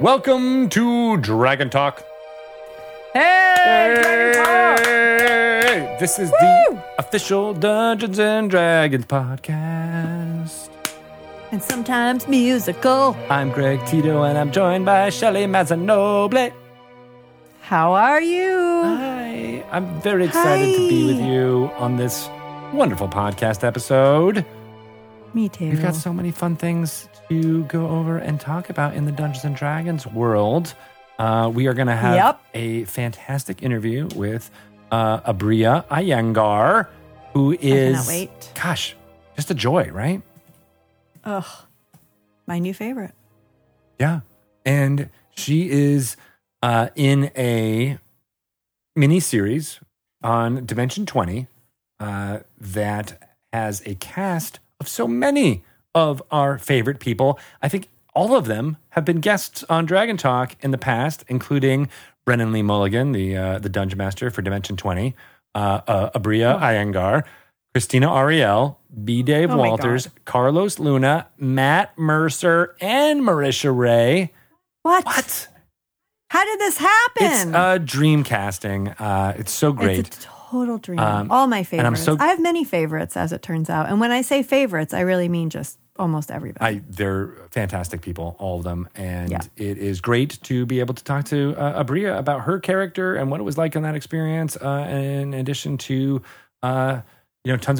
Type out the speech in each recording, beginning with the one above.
Welcome to Dragon Talk. Hey! Dragon Talk! This is the official Dungeons and Dragons podcast. And sometimes musical. I'm Greg Tito, and I'm joined by Shelly Mazzanoble. How are you? Hi. I'm very excited to be with you on this wonderful podcast episode. Me too. We've got so many fun things to go over and talk about in the Dungeons and Dragons world. We are going to have a fantastic interview with Aabria Iyengar, who is, gosh, just a joy, right? Ugh, my new favorite. Yeah. And she is in a mini-series on Dimension 20 that has a cast of so many of our favorite people. I think all of them have been guests on Dragon Talk in the past, including Brennan Lee Mulligan, the Dungeon Master for Dimension 20, Aabria Iyengar, Christina Arielle, B. Dave Walters, Carlos Luna, Matt Mercer, and Marisha Ray. What? How did this happen? It's dream casting. It's so great. It's total dream. All my favorites. I have many favorites, as it turns out. And when I say favorites, I really mean just almost everybody. They're fantastic people, all of them. And it is great to be able to talk to Aabria about her character and what it was like in that experience, in addition to tons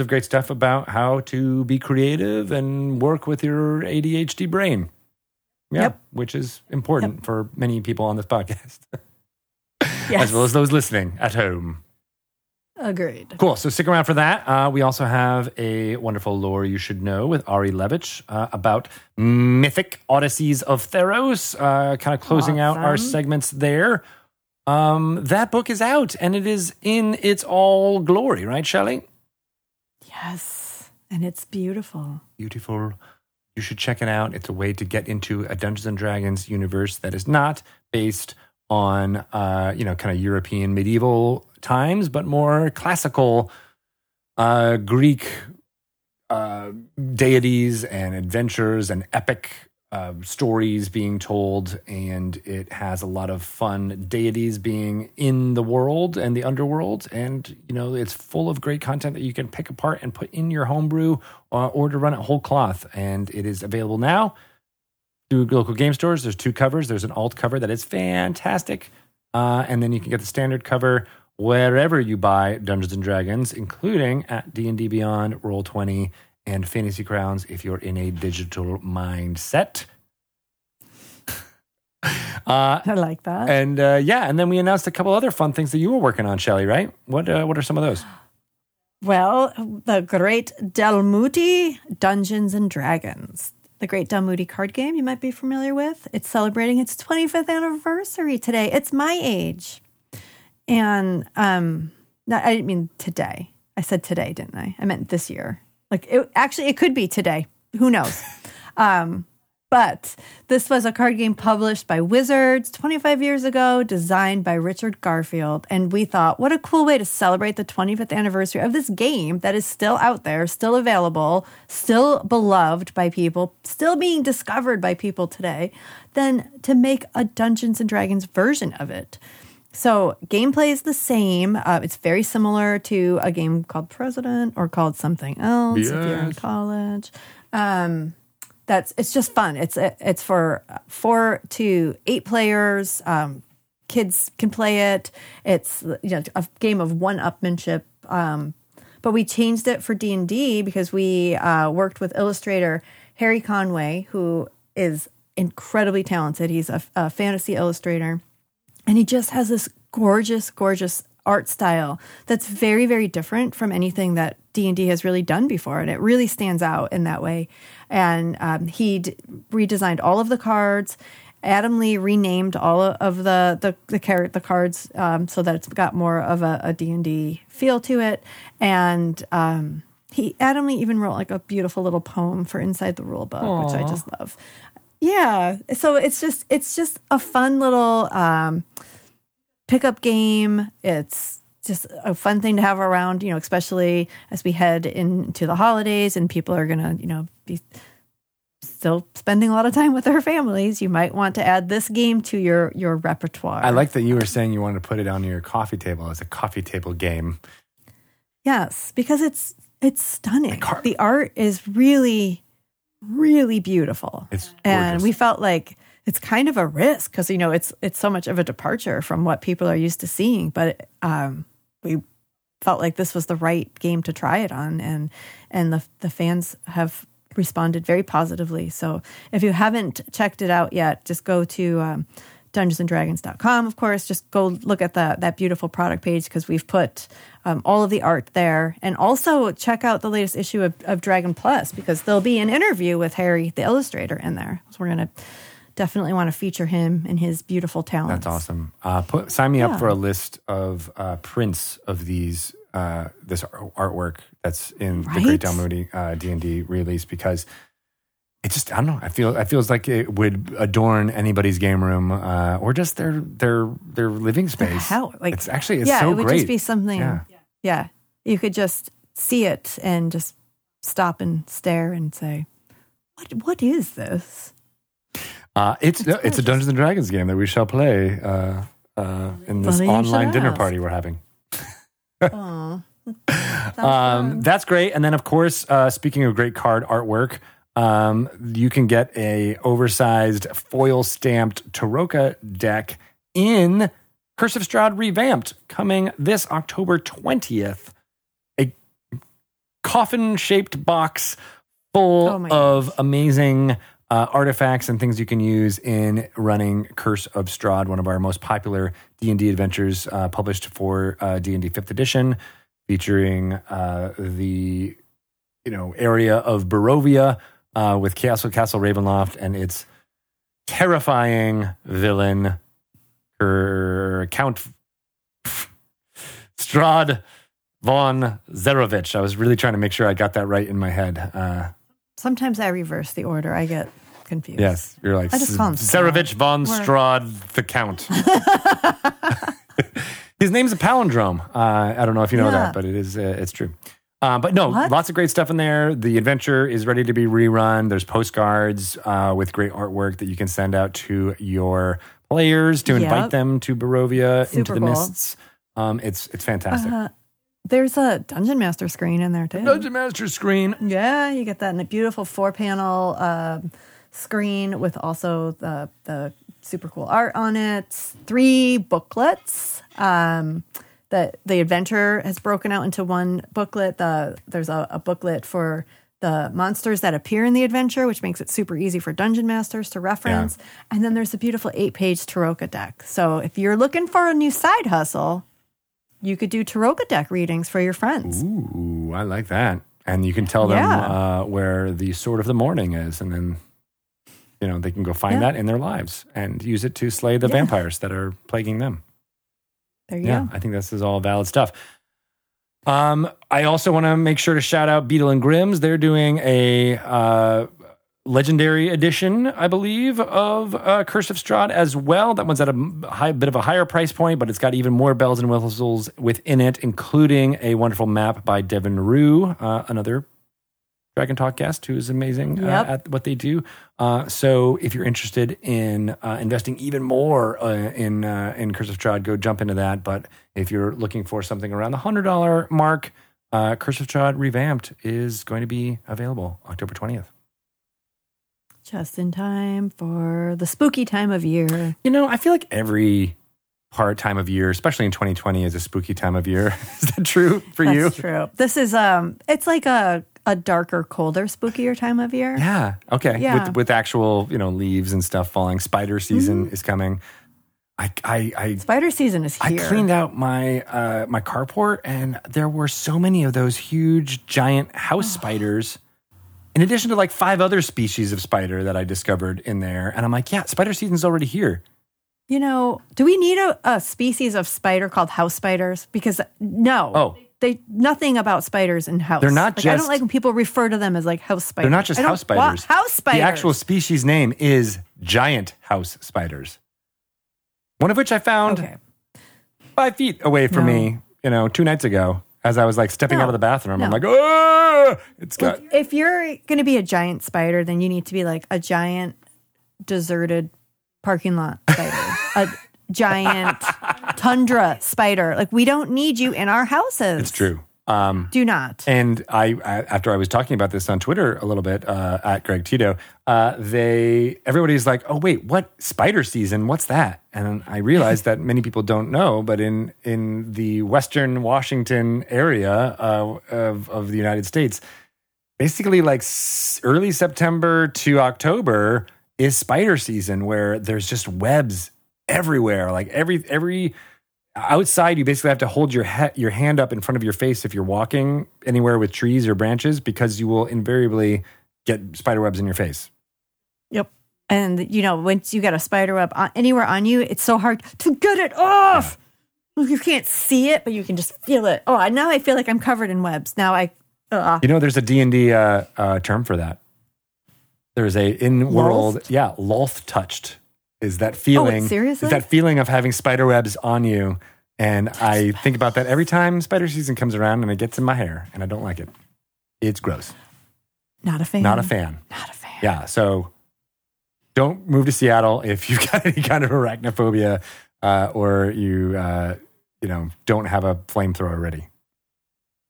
of great stuff about how to be creative and work with your ADHD brain. Yeah, which is important for many people on this podcast, as well as those listening at home. Agreed. Cool. So stick around for that. We also have a wonderful lore you should know with Ari Levitch about Mythic Odysseys of Theros, kind of closing out our segments there. That book is out, and it is in its all glory, right, Shelly? Yes, and it's beautiful. Beautiful. You should check it out. It's a way to get into a Dungeons and Dragons universe that is not based on, kind of European medieval times, but more classical Greek deities and adventures and epic stories being told. And it has a lot of fun deities being in the world and the underworld. And, it's full of great content that you can pick apart and put in your homebrew or to run at whole cloth. And it is available now through local game stores. There's two covers. There's an alt cover that is fantastic. And then you can get the standard cover wherever you buy Dungeons & Dragons, including at D&D Beyond, Roll20, and Fantasy Crowns if you're in a digital mindset. I like that. And and then we announced a couple other fun things that you were working on, Shelly, right? What are some of those? Well, The Great Dalmuti, Dungeons & Dragons. The Great Dalmuti card game you might be familiar with. It's celebrating its 25th anniversary today. It's my age. And I didn't mean today. I said today, didn't I? I meant this year. It could be today. Who knows? But this was a card game published by Wizards 25 years ago, designed by Richard Garfield. And we thought, what a cool way to celebrate the 25th anniversary of this game that is still out there, still available, still beloved by people, still being discovered by people today, than to make a Dungeons & Dragons version of it. So gameplay is the same. It's very similar to a game called President or called something else if you're in college. It's just fun. It's for 4 to 8 players. Kids can play it. It's a game of one-upmanship. But we changed it for D&D because we worked with illustrator Harry Conway, who is incredibly talented. He's a fantasy illustrator. And he just has this gorgeous, gorgeous art style that's very, very different from anything that D&D has really done before. And it really stands out in that way. And he redesigned all of the cards. Adam Lee renamed all of the cards so that it's got more of a D&D feel to it. And Adam Lee even wrote a beautiful little poem for Inside the Rulebook, which I just love. Yeah, so it's just a fun little pickup game. It's just a fun thing to have around, especially as we head into the holidays and people are gonna be still spending a lot of time with our families, you might want to add this game to your repertoire. I like that you were saying you wanted to put it on your coffee table as a coffee table game. Yes, because it's stunning. The art is really, really beautiful. It's gorgeous. And we felt like it's kind of a risk because, you know, it's so much of a departure from what people are used to seeing. But we felt like this was the right game to try it on, and the fans have responded very positively. So if you haven't checked it out yet, just go to dungeonsanddragons.com, of course. Just go look at that beautiful product page because we've put all of the art there. And also check out the latest issue of Dragon Plus because there'll be an interview with Harry, the illustrator, in there. So we're going to definitely want to feature him and his beautiful talents. That's awesome. Sign me up for a list of prints of these this artwork that's in the Great Dalmuti D&D release because it just, I don't know, it feels like it would adorn anybody's game room or just their living space. How? Like, it's actually, it's so great. Yeah, it would just be something, yeah. You could just see it and just stop and stare and say, what is this? It's a Dungeons & Dragons game that we shall play in this online dinner party we're having. Aww. That's great. And then, of course, speaking of great card artwork, you can get a oversized foil-stamped Taroka deck in Curse of Strahd Revamped coming this October 20th. A coffin-shaped box full of amazing artifacts and things you can use in running Curse of Strahd, one of our most popular D&D adventures published for D&D 5th edition, featuring the area of Barovia with Castle Ravenloft and its terrifying villain, Count Strahd von Zerovich. I was really trying to make sure I got that right in my head. Sometimes I reverse the order. I get confused. Yes, you're like, I just call him Zerovich von Strahd the Count. His name's a palindrome. I don't know if you know that, but it is, it's true. But no, lots of great stuff in there. The adventure is ready to be rerun. There's postcards with great artwork that you can send out to your players to invite them to Barovia, into the mists. It's fantastic. There's a Dungeon Master screen in there, too. Dungeon Master screen. Yeah, you get that in a beautiful four-panel screen with also the super cool art on it. 3 booklets. The adventure has broken out into one booklet. There's a booklet for the monsters that appear in the adventure, which makes it super easy for Dungeon Masters to reference. Yeah. And then there's a beautiful 8-page Taroka deck. So if you're looking for a new side hustle, you could do Taroka deck readings for your friends. Ooh, I like that. And you can tell them where the Sword of the Morning is, and then they can go find that in their lives and use it to slay the vampires that are plaguing them. There you go. I think this is all valid stuff. I also want to make sure to shout out Beetle and Grimm's. They're doing a Legendary edition, I believe, of Curse of Strahd as well. That one's at a bit of a higher price point, but it's got even more bells and whistles within it, including a wonderful map by Devin Rue, another Dragon Talk guest who is amazing at what they do. So if you're interested in investing even more in Curse of Strahd, go jump into that. But if you're looking for something around the $100 mark, Curse of Strahd Revamped is going to be available October 20th. Just in time for the spooky time of year. I feel like every time of year, especially in 2020, is a spooky time of year. Is that true for you? That's true. This is, it's like a darker, colder, spookier time of year. Yeah. Okay. Yeah. With actual, leaves and stuff falling. Spider season is coming. Spider season is here. I cleaned out my my carport, and there were so many of those huge, giant house spiders. In addition to 5 other species of spider that I discovered in there. And I'm like, spider season's already here. Do we need a species of spider called house spiders? Because no. Oh. Nothing about spiders in house. They're not just... I don't like when people refer to them as house spiders. They're not just house spiders. House spiders. The actual species name is giant house spiders. One of which I found 5 feet away from me, 2 nights ago. As I was stepping out of the bathroom, I'm like, oh! It's got. If you're going to be a giant spider, then you need to be like a giant deserted parking lot spider, a giant tundra spider. Like, we don't need you in our houses. It's true. Do not. And I after I was talking about this on Twitter a little bit at Greg Tito, everybody's like, "Oh wait, what spider season? What's that?" And I realized that many people don't know, but in the Western Washington area of the United States, basically like early September to October is spider season, where there's just webs everywhere, like every. Outside, you basically have to hold your hand up in front of your face if you're walking anywhere with trees or branches, because you will invariably get spider webs in your face. Yep. And, you know, once you get a spider web anywhere on you, it's so hard to get it off. Yeah. You can't see it, but you can just feel it. Oh, now I feel like I'm covered in webs. Now I... You know, there's a D&D term for that. There's a in-world... Loth? Yeah, loth-touched. Is that feeling? Oh, seriously? Is that feeling of having spider webs on you? And I think about that every time spider season comes around, and it gets in my hair, and I don't like it. It's gross. Not a fan. Yeah. So don't move to Seattle if you've got any kind of arachnophobia, or you don't have a flamethrower ready.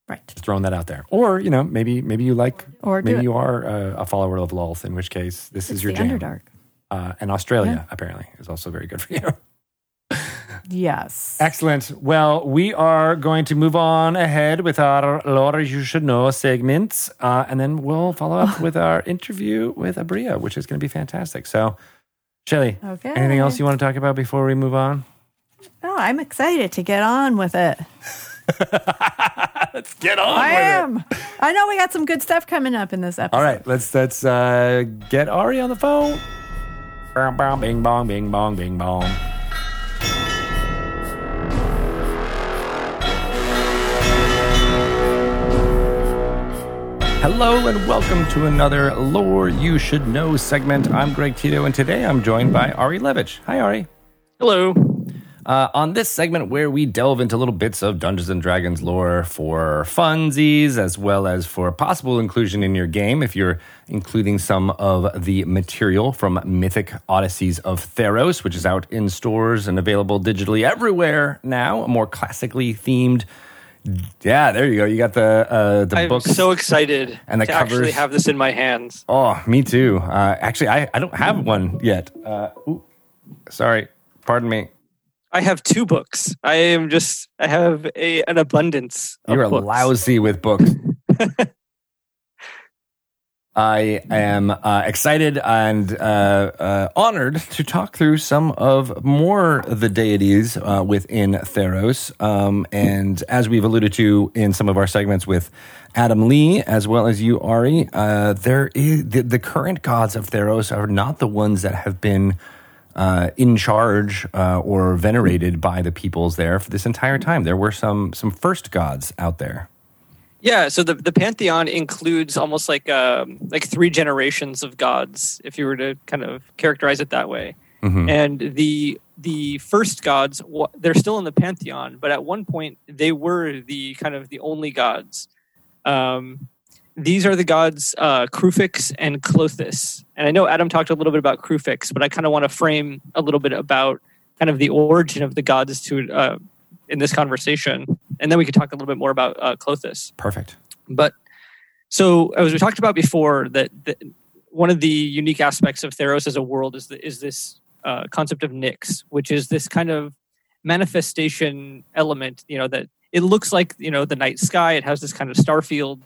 Right. Just throwing that out there. Or maybe you like, or maybe you are a follower of Lolth, in which case this is your jam. Underdark. And Australia, apparently, is also very good for you. Yes. Excellent. Well, we are going to move on ahead with our Lore You Should Know segments. And then we'll follow up with our interview with Aabria, which is going to be fantastic. So, Shelly, anything else you want to talk about before we move on? Oh, I'm excited to get on with it. Let's get on with it. I know we got some good stuff coming up in this episode. All right. Let's get Ari on the phone. Bing, bong, bing, bong, bing, bong, bing, bong. Hello and welcome to another Lore You Should Know segment. I'm Greg Tito, and today I'm joined by Ari Levitch. Hi, Ari. Hello. On this segment, where we delve into little bits of Dungeons & Dragons lore for funsies, as well as for possible inclusion in your game, if you're including some of the material from Mythic Odysseys of Theros, which is out in stores and available digitally everywhere now, a more classically themed. Yeah, there you go. You got the books. I'm so excited and the to covers. Actually have this in my hands. Oh, me too. Actually, I don't have one yet. Sorry. Pardon me. I have two books. I have an abundance of books. You're lousy with books. I am excited and honored to talk through some of more the deities within Theros. And as we've alluded to in some of our segments with Adam Lee, as well as you, Ari, the current gods of Theros are not the ones that have been in charge or venerated by the peoples there for this entire time. There were some first gods out there. Yeah, so the pantheon includes almost like three generations of gods, if you were to kind of characterize it that way. Mm-hmm. And the first gods, they're still in the pantheon, but at one point they were the kind of the only gods. These are the gods Kruphix and Klothys. And I know Adam talked a little bit about Kruphix, but I kind of want to frame a little bit about kind of the origin of the gods in this conversation. And then we could talk a little bit more about Klothys. Perfect. But so as we talked about before, that one of the unique aspects of Theros as a world is this concept of Nyx, which is this kind of manifestation element, that it looks like, the night sky. It has this kind of star field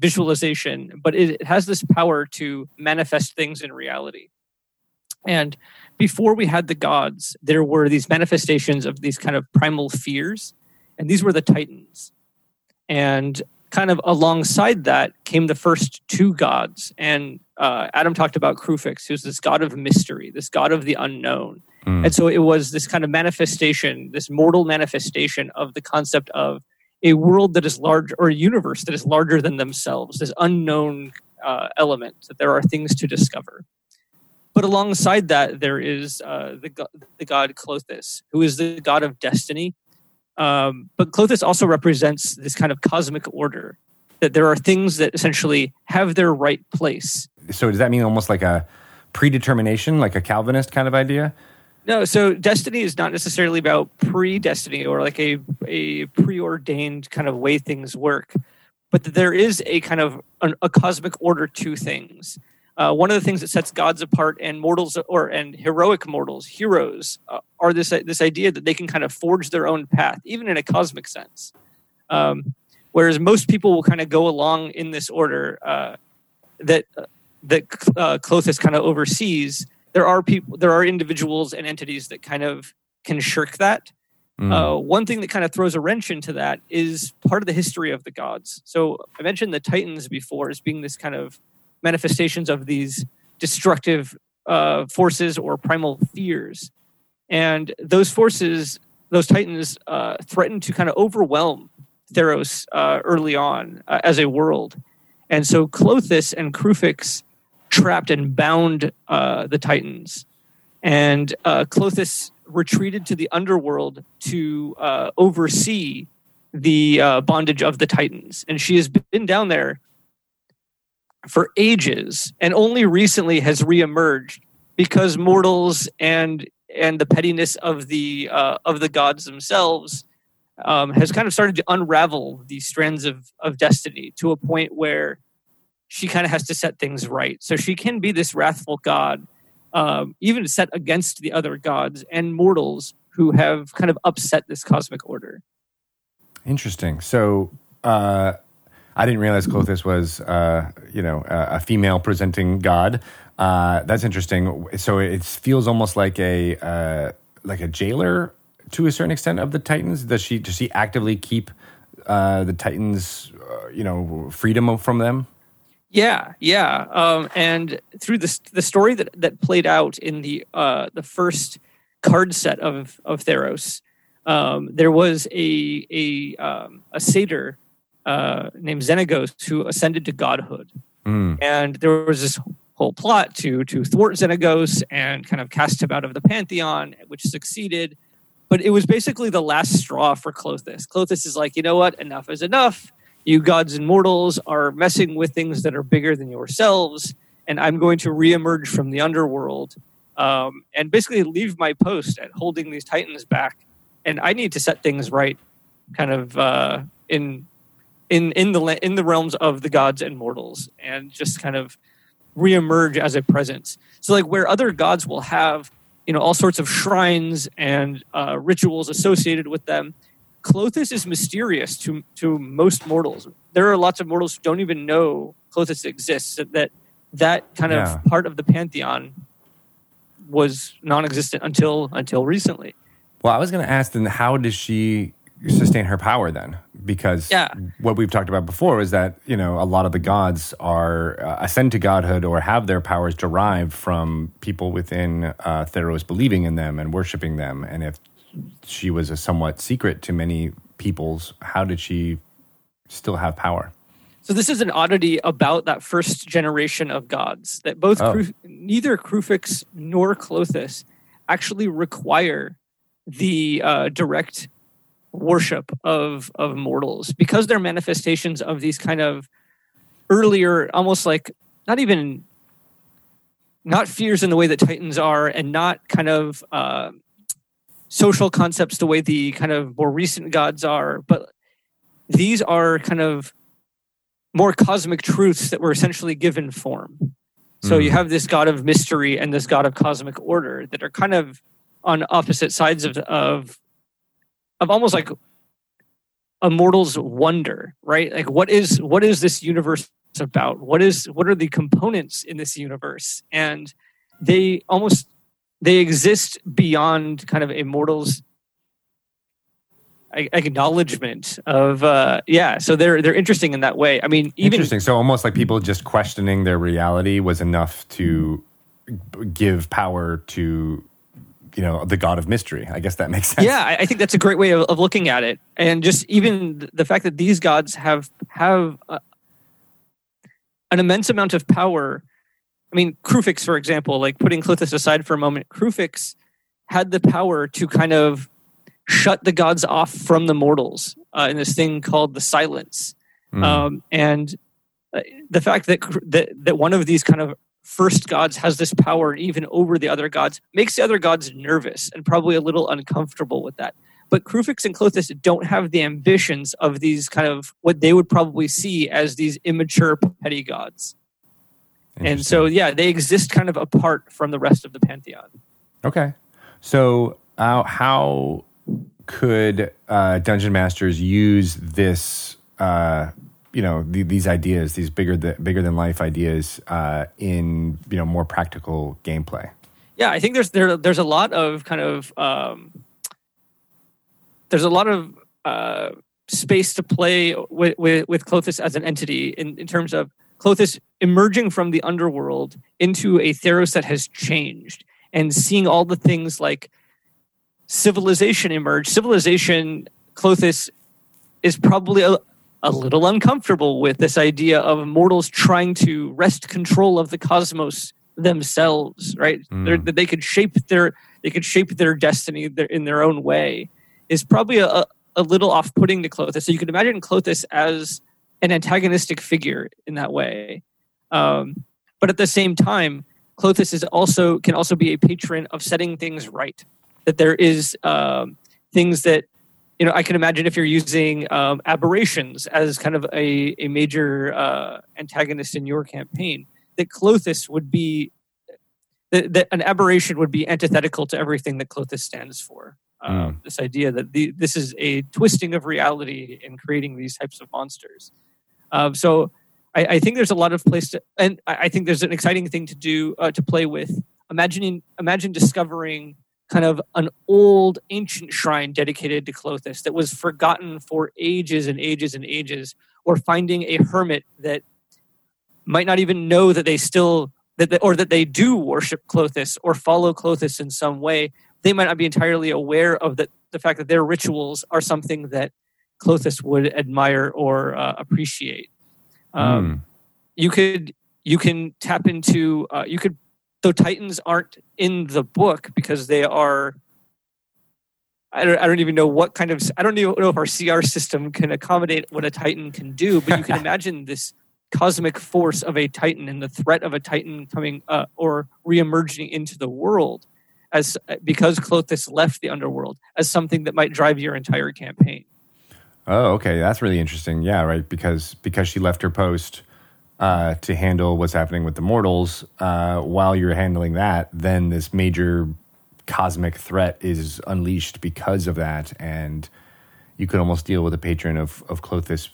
visualization, but it has this power to manifest things in reality. And before we had the gods, there were these manifestations of these kind of primal fears, and these were the Titans. And kind of alongside that came the first two gods. And Adam talked about Kruphix, who's this god of mystery, this god of the unknown. Mm. And so it was this kind of manifestation, this mortal manifestation of the concept of a world that is large, or a universe that is larger than themselves, this unknown element that there are things to discover. But alongside that, there is the god Klothys, who is the god of destiny, But Klothys also represents this kind of cosmic order, that there are things that essentially have their right place. So does that mean almost like a predetermination, like a Calvinist kind of idea? No, so destiny is not necessarily about predestiny or like a preordained kind of way things work, but that there is a kind of a cosmic order to things. One of the things that sets gods apart and mortals and heroic mortals, heroes, are this idea that they can kind of forge their own path, even in a cosmic sense. Whereas most people will kind of go along in this order that Klothys kind of oversees. There are individuals and entities that kind of can shirk that. One thing that kind of throws a wrench into that is part of the history of the gods. So I mentioned the Titans before as being this kind of manifestations of these destructive forces or primal fears. And those forces, those Titans, threatened to kind of overwhelm Theros early on as a world. And so Klothys and Kruphix trapped and bound the Titans. And Klothys retreated to the underworld to oversee the bondage of the Titans. And she has been down there for ages and only recently has reemerged because mortals and the pettiness of the gods themselves has kind of started to unravel these strands of destiny to a point where she kind of has to set things right. So she can be this wrathful god, even set against the other gods and mortals who have kind of upset this cosmic order. Interesting. So, I didn't realize Klothys was, a female presenting god. That's interesting. So it feels almost like a jailer to a certain extent of the Titans. Does she actively keep the Titans, freedom from them? Yeah. And through the story that played out in the first card set of Theros, there was a satyr named Xenagos who ascended to godhood. And there was this whole plot to thwart Xenagos and kind of cast him out of the pantheon, which succeeded. But it was basically the last straw for Klothys. Klothys is like, you know what? Enough is enough. You gods and mortals are messing with things that are bigger than yourselves, and I'm going to reemerge from the underworld and basically leave my post at holding these Titans back. And I need to set things right, kind of in the realms of the gods and mortals, and just kind of reemerge as a presence. So, like where other gods will have all sorts of shrines and rituals associated with them, Klothys is mysterious to most mortals. There are lots of mortals who don't even know Klothys exists. That kind of part of the pantheon was non-existent until recently. Well, I was going to ask then, how does she sustain her power then? Because what we've talked about before is that a lot of the gods are ascend to godhood or have their powers derived from people within Theros believing in them and worshiping them. And if she was a somewhat secret to many peoples, how did she still have power? So this is an oddity about that first generation of gods that neither Kruphix nor Klothys actually require the direct worship of mortals, because they're manifestations of these kind of earlier, almost like not fears in the way that Titans are, and not kind of social concepts the way the kind of more recent gods are, but these are kind of more cosmic truths that were essentially given form. So you have this god of mystery and this god of cosmic order that are kind of on opposite sides of almost like a mortal's wonder, right? Like what is this universe about? What are the components in this universe? And they exist beyond kind of a mortal's acknowledgement of So they're interesting in that way. I mean, even interesting. So almost like people just questioning their reality was enough to give power to the god of mystery. I guess that makes sense. Yeah, I think that's a great way of looking at it. And just even the fact that these gods have an immense amount of power. I mean, Kruphix, for example, like putting Klothys aside for a moment, Kruphix had the power to kind of shut the gods off from the mortals in this thing called the Silence. And the fact that one of these kind of first gods has this power even over the other gods makes the other gods nervous and probably a little uncomfortable with that. But Kruphix and Klothys don't have the ambitions of these kind of what they would probably see as these immature petty gods. And so, yeah, they exist kind of apart from the rest of the pantheon. Okay. So how could dungeon masters use this, these ideas, these bigger than life ideas in, more practical gameplay? Yeah, I think there's a lot of kind of... there's a lot of space to play with Klothys as an entity in terms of Klothys emerging from the underworld into a Theros that has changed and seeing all the things like civilization emerge. Civilization, Klothys is probably a little uncomfortable with this idea of mortals trying to wrest control of the cosmos themselves, right? That they could shape their destiny in their own way. Is probably a little off-putting to Klothys. So you can imagine Klothys as an antagonistic figure in that way. But at the same time, Klothys can also be a patron of setting things right. That there is things that, I can imagine if you're using aberrations as kind of a major antagonist in your campaign, that Klothys would be, that an aberration would be antithetical to everything that Klothys stands for. This idea that this is a twisting of reality in creating these types of monsters. So I think there's a lot of place to... And I think there's an exciting thing to do, to play with. Imagine discovering kind of an old ancient shrine dedicated to Klothys that was forgotten for ages and ages and ages, or finding a hermit that might not even know that they still... or that they do worship Klothys or follow Klothys in some way. They might not be entirely aware of the fact that their rituals are something that Klothys would admire or appreciate. You can tap into though Titans aren't in the book because they are. I don't even know what kind of. I don't even know if our CR system can accommodate what a Titan can do. But you can imagine this cosmic force of a Titan and the threat of a Titan coming or reemerging into the world. Because Klothys left the underworld as something that might drive your entire campaign. Oh, okay, that's really interesting. Yeah, right. Because she left her post to handle what's happening with the mortals. While you're handling that, then this major cosmic threat is unleashed because of that, and you could almost deal with a patron of Klothys,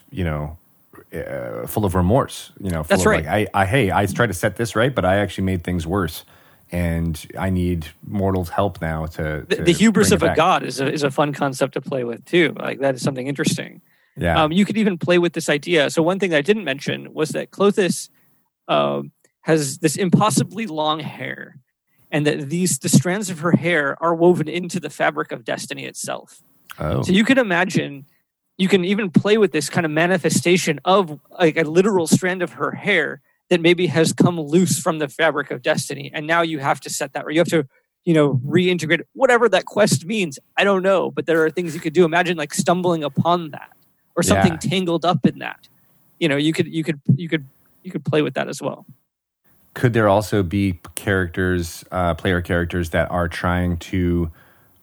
full of remorse. That's right. Like, I tried to set this right, but I actually made things worse. And I need mortals' help now to the hubris of a god is a fun concept to play with too. Like that is something interesting. Yeah, you could even play with this idea. So one thing I didn't mention was that Klothys has this impossibly long hair, and that the strands of her hair are woven into the fabric of destiny itself. Oh. So you could imagine. You can even play with this kind of manifestation of like a literal strand of her hair that maybe has come loose from the fabric of destiny. And now you have to set that, or you have to, reintegrate whatever that quest means. I don't know, but there are things you could do. Imagine like stumbling upon that or something tangled up in that. You could play with that as well. Could there also be characters, player characters that are trying to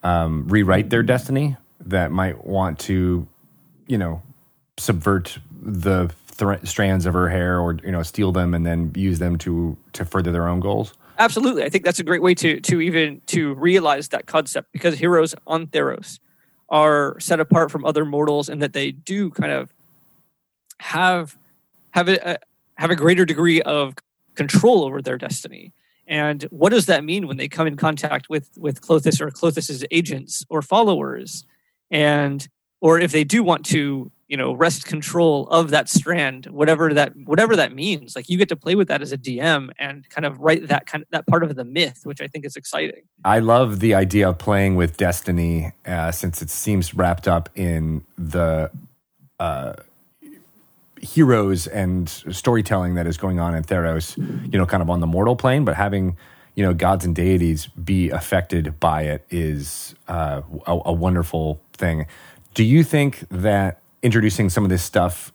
rewrite their destiny, that might want to, subvert the strands of her hair, or steal them and then use them to further their own goals? Absolutely. I think that's a great way to realize that concept, because heroes on Theros are set apart from other mortals, and that they do kind of have a greater degree of control over their destiny. And what does that mean when they come in contact with Klothys or Klothys's agents or followers, or if they do want to wrest control of that strand, whatever that means. Like, you get to play with that as a DM and kind of write that part of the myth, which I think is exciting. I love the idea of playing with destiny, since it seems wrapped up in the heroes and storytelling that is going on in Theros, kind of on the mortal plane, but having you know, gods and deities be affected by it is a wonderful thing. Do you think that introducing some of this stuff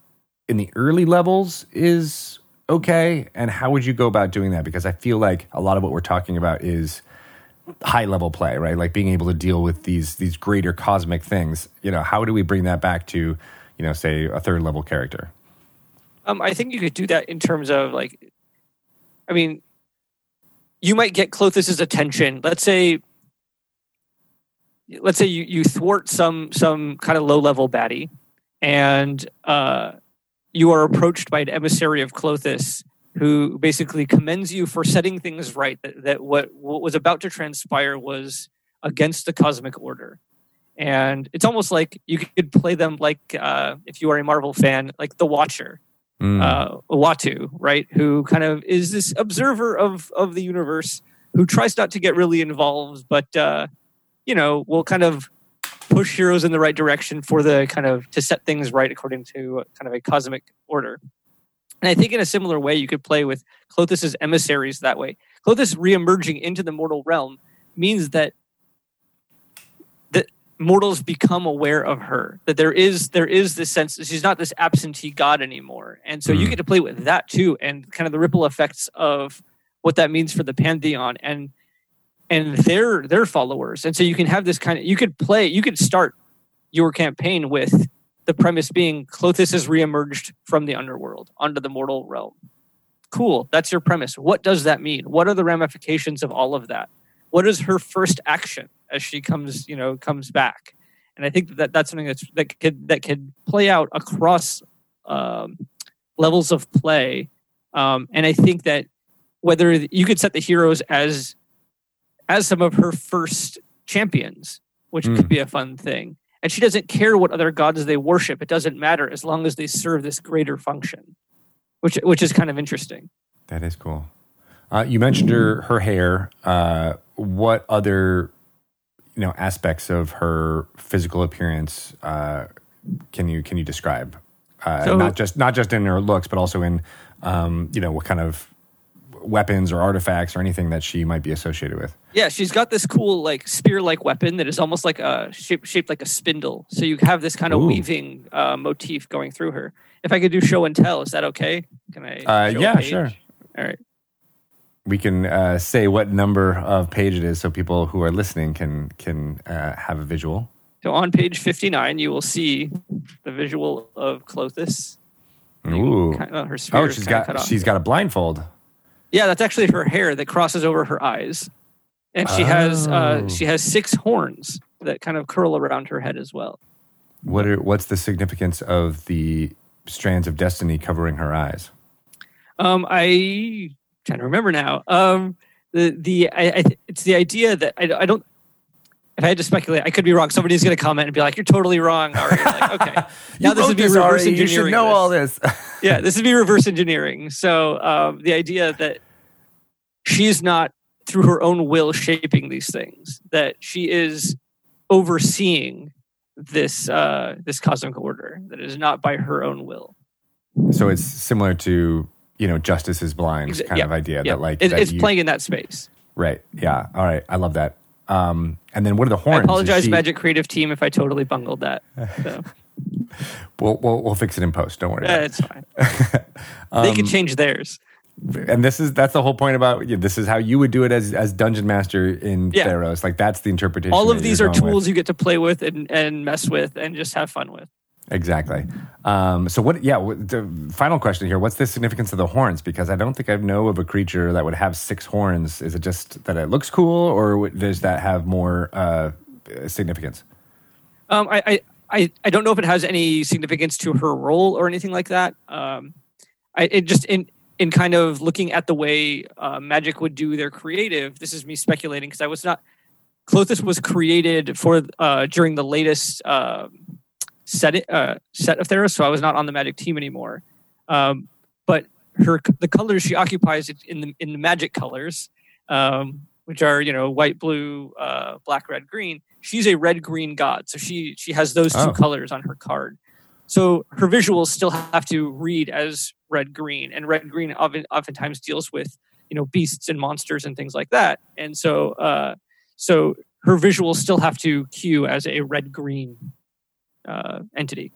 in the early levels is okay? And how would you go about doing that? Because I feel like a lot of what we're talking about is high-level play, right? Like being able to deal with these greater cosmic things. You know, how do we bring that back to, you know, say a third-level character? I think you could do that in terms of like, I mean, you might get Klothys's attention. Let's say you thwart some kind of low-level baddie, and you are approached by an emissary of Klothys who basically commends you for setting things right, that what was about to transpire was against the cosmic order. And it's almost like you could play them like, if you are a Marvel fan, like the Watcher. Uatu, right? Who kind of is this observer of the universe who tries not to get really involved, but you know, will kind of push heroes in the right direction for the kind of to set things right according to kind of a cosmic order. And I think in a similar way, you could play with Klothys's emissaries that way. Klothys reemerging into the mortal realm means that mortals become aware of her, that there is this sense that she's not this absentee god anymore. And so you get to play with that too, and kind of the ripple effects of what that means for the Pantheon and their followers. And so you can have this kind of, you could start your campaign with the premise being Klothys has reemerged from the underworld onto the mortal realm. Cool. That's your premise. What does that mean? What are the ramifications of all of that? What is her first action as she comes back? And I think that's something that could play out across levels of play. And I think that whether you could set the heroes as some of her first champions, which could be a fun thing. And she doesn't care what other gods they worship. It doesn't matter as long as they serve this greater function, which is kind of interesting. That is cool. You mentioned her hair. What other, you know, aspects of her physical appearance can you describe? So, not just in her looks, but also in you know, what kind of weapons or artifacts or anything that she might be associated with. Yeah, she's got this cool like spear-like weapon that is almost like shaped like a spindle. So you have this kind of weaving motif going through her. If I could do show and tell, is that okay? Can I? Yeah, sure. All right. We can say what number of page it is so people who are listening can have a visual. So on page 59, you will see the visual of Klothys. Ooh. Her spear is cut off. She's got a blindfold. Yeah, that's actually her hair that crosses over her eyes, and she has 6 horns that kind of curl around her head as well. What's the significance of the strands of destiny covering her eyes? I'm trying to remember now. It's the idea that I don't. If I had to speculate, I could be wrong. Somebody's going to comment and be like, "You're totally wrong, Ari." Like, okay, now this would be reverse engineering. You should know all this. Yeah, this would be reverse engineering. So the idea that she's not through her own will shaping these things, that she is overseeing this cosmic order that is not by her own will. So it's similar to, you know, justice is blind kind of idea. Yep. That like it's playing in that space. Right. Yeah. All right. I love that. And then what are the horns? I apologize, Magic Creative Team, if I totally bungled that. So. We'll fix it in post. Don't worry. Yeah, it's fine. They can change theirs. And that's the whole point about this is how you would do it as dungeon master in Theros. Like that's the interpretation. All of these are tools you get to play with and mess with and just have fun with. Exactly. So what? Yeah. The final question here: what's the significance of the horns? Because I don't think I know of a creature that would have 6 horns. Is it just that it looks cool, or does that have more significance? I don't know if it has any significance to her role or anything like that. It just in kind of looking at the way Magic would do their creative. This is me speculating because I was not. Klothys was created for during the latest. Set of Theros, so I was not on the Magic team anymore. But the colors she occupies in the Magic colors, which are, you know, white, blue, black, red, green. She's a red green god, so she has those 2 colors on her card. So her visuals still have to read as red green, and red green oftentimes deals with you know, beasts and monsters and things like that. And so, so her visuals still have to queue as a red-green entity.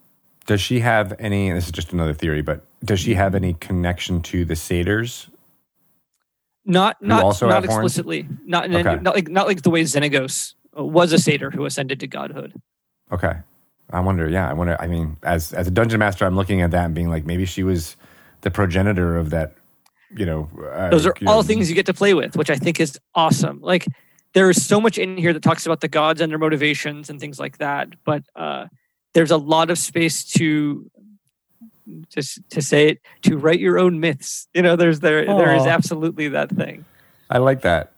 Does she have any, and this is just another theory, but does she have any connection to the satyrs? Not explicitly. Not like the way Xenagos was a satyr who ascended to godhood. Okay. I wonder, I mean, as a dungeon master, I'm looking at that and being like, maybe she was the progenitor of that, you know. Those are all things you get to play with, which I think is awesome. Like, there is so much in here that talks about the gods and their motivations and things like that, but there's a lot of space to write your own myths. You know, there is absolutely that thing. I like that.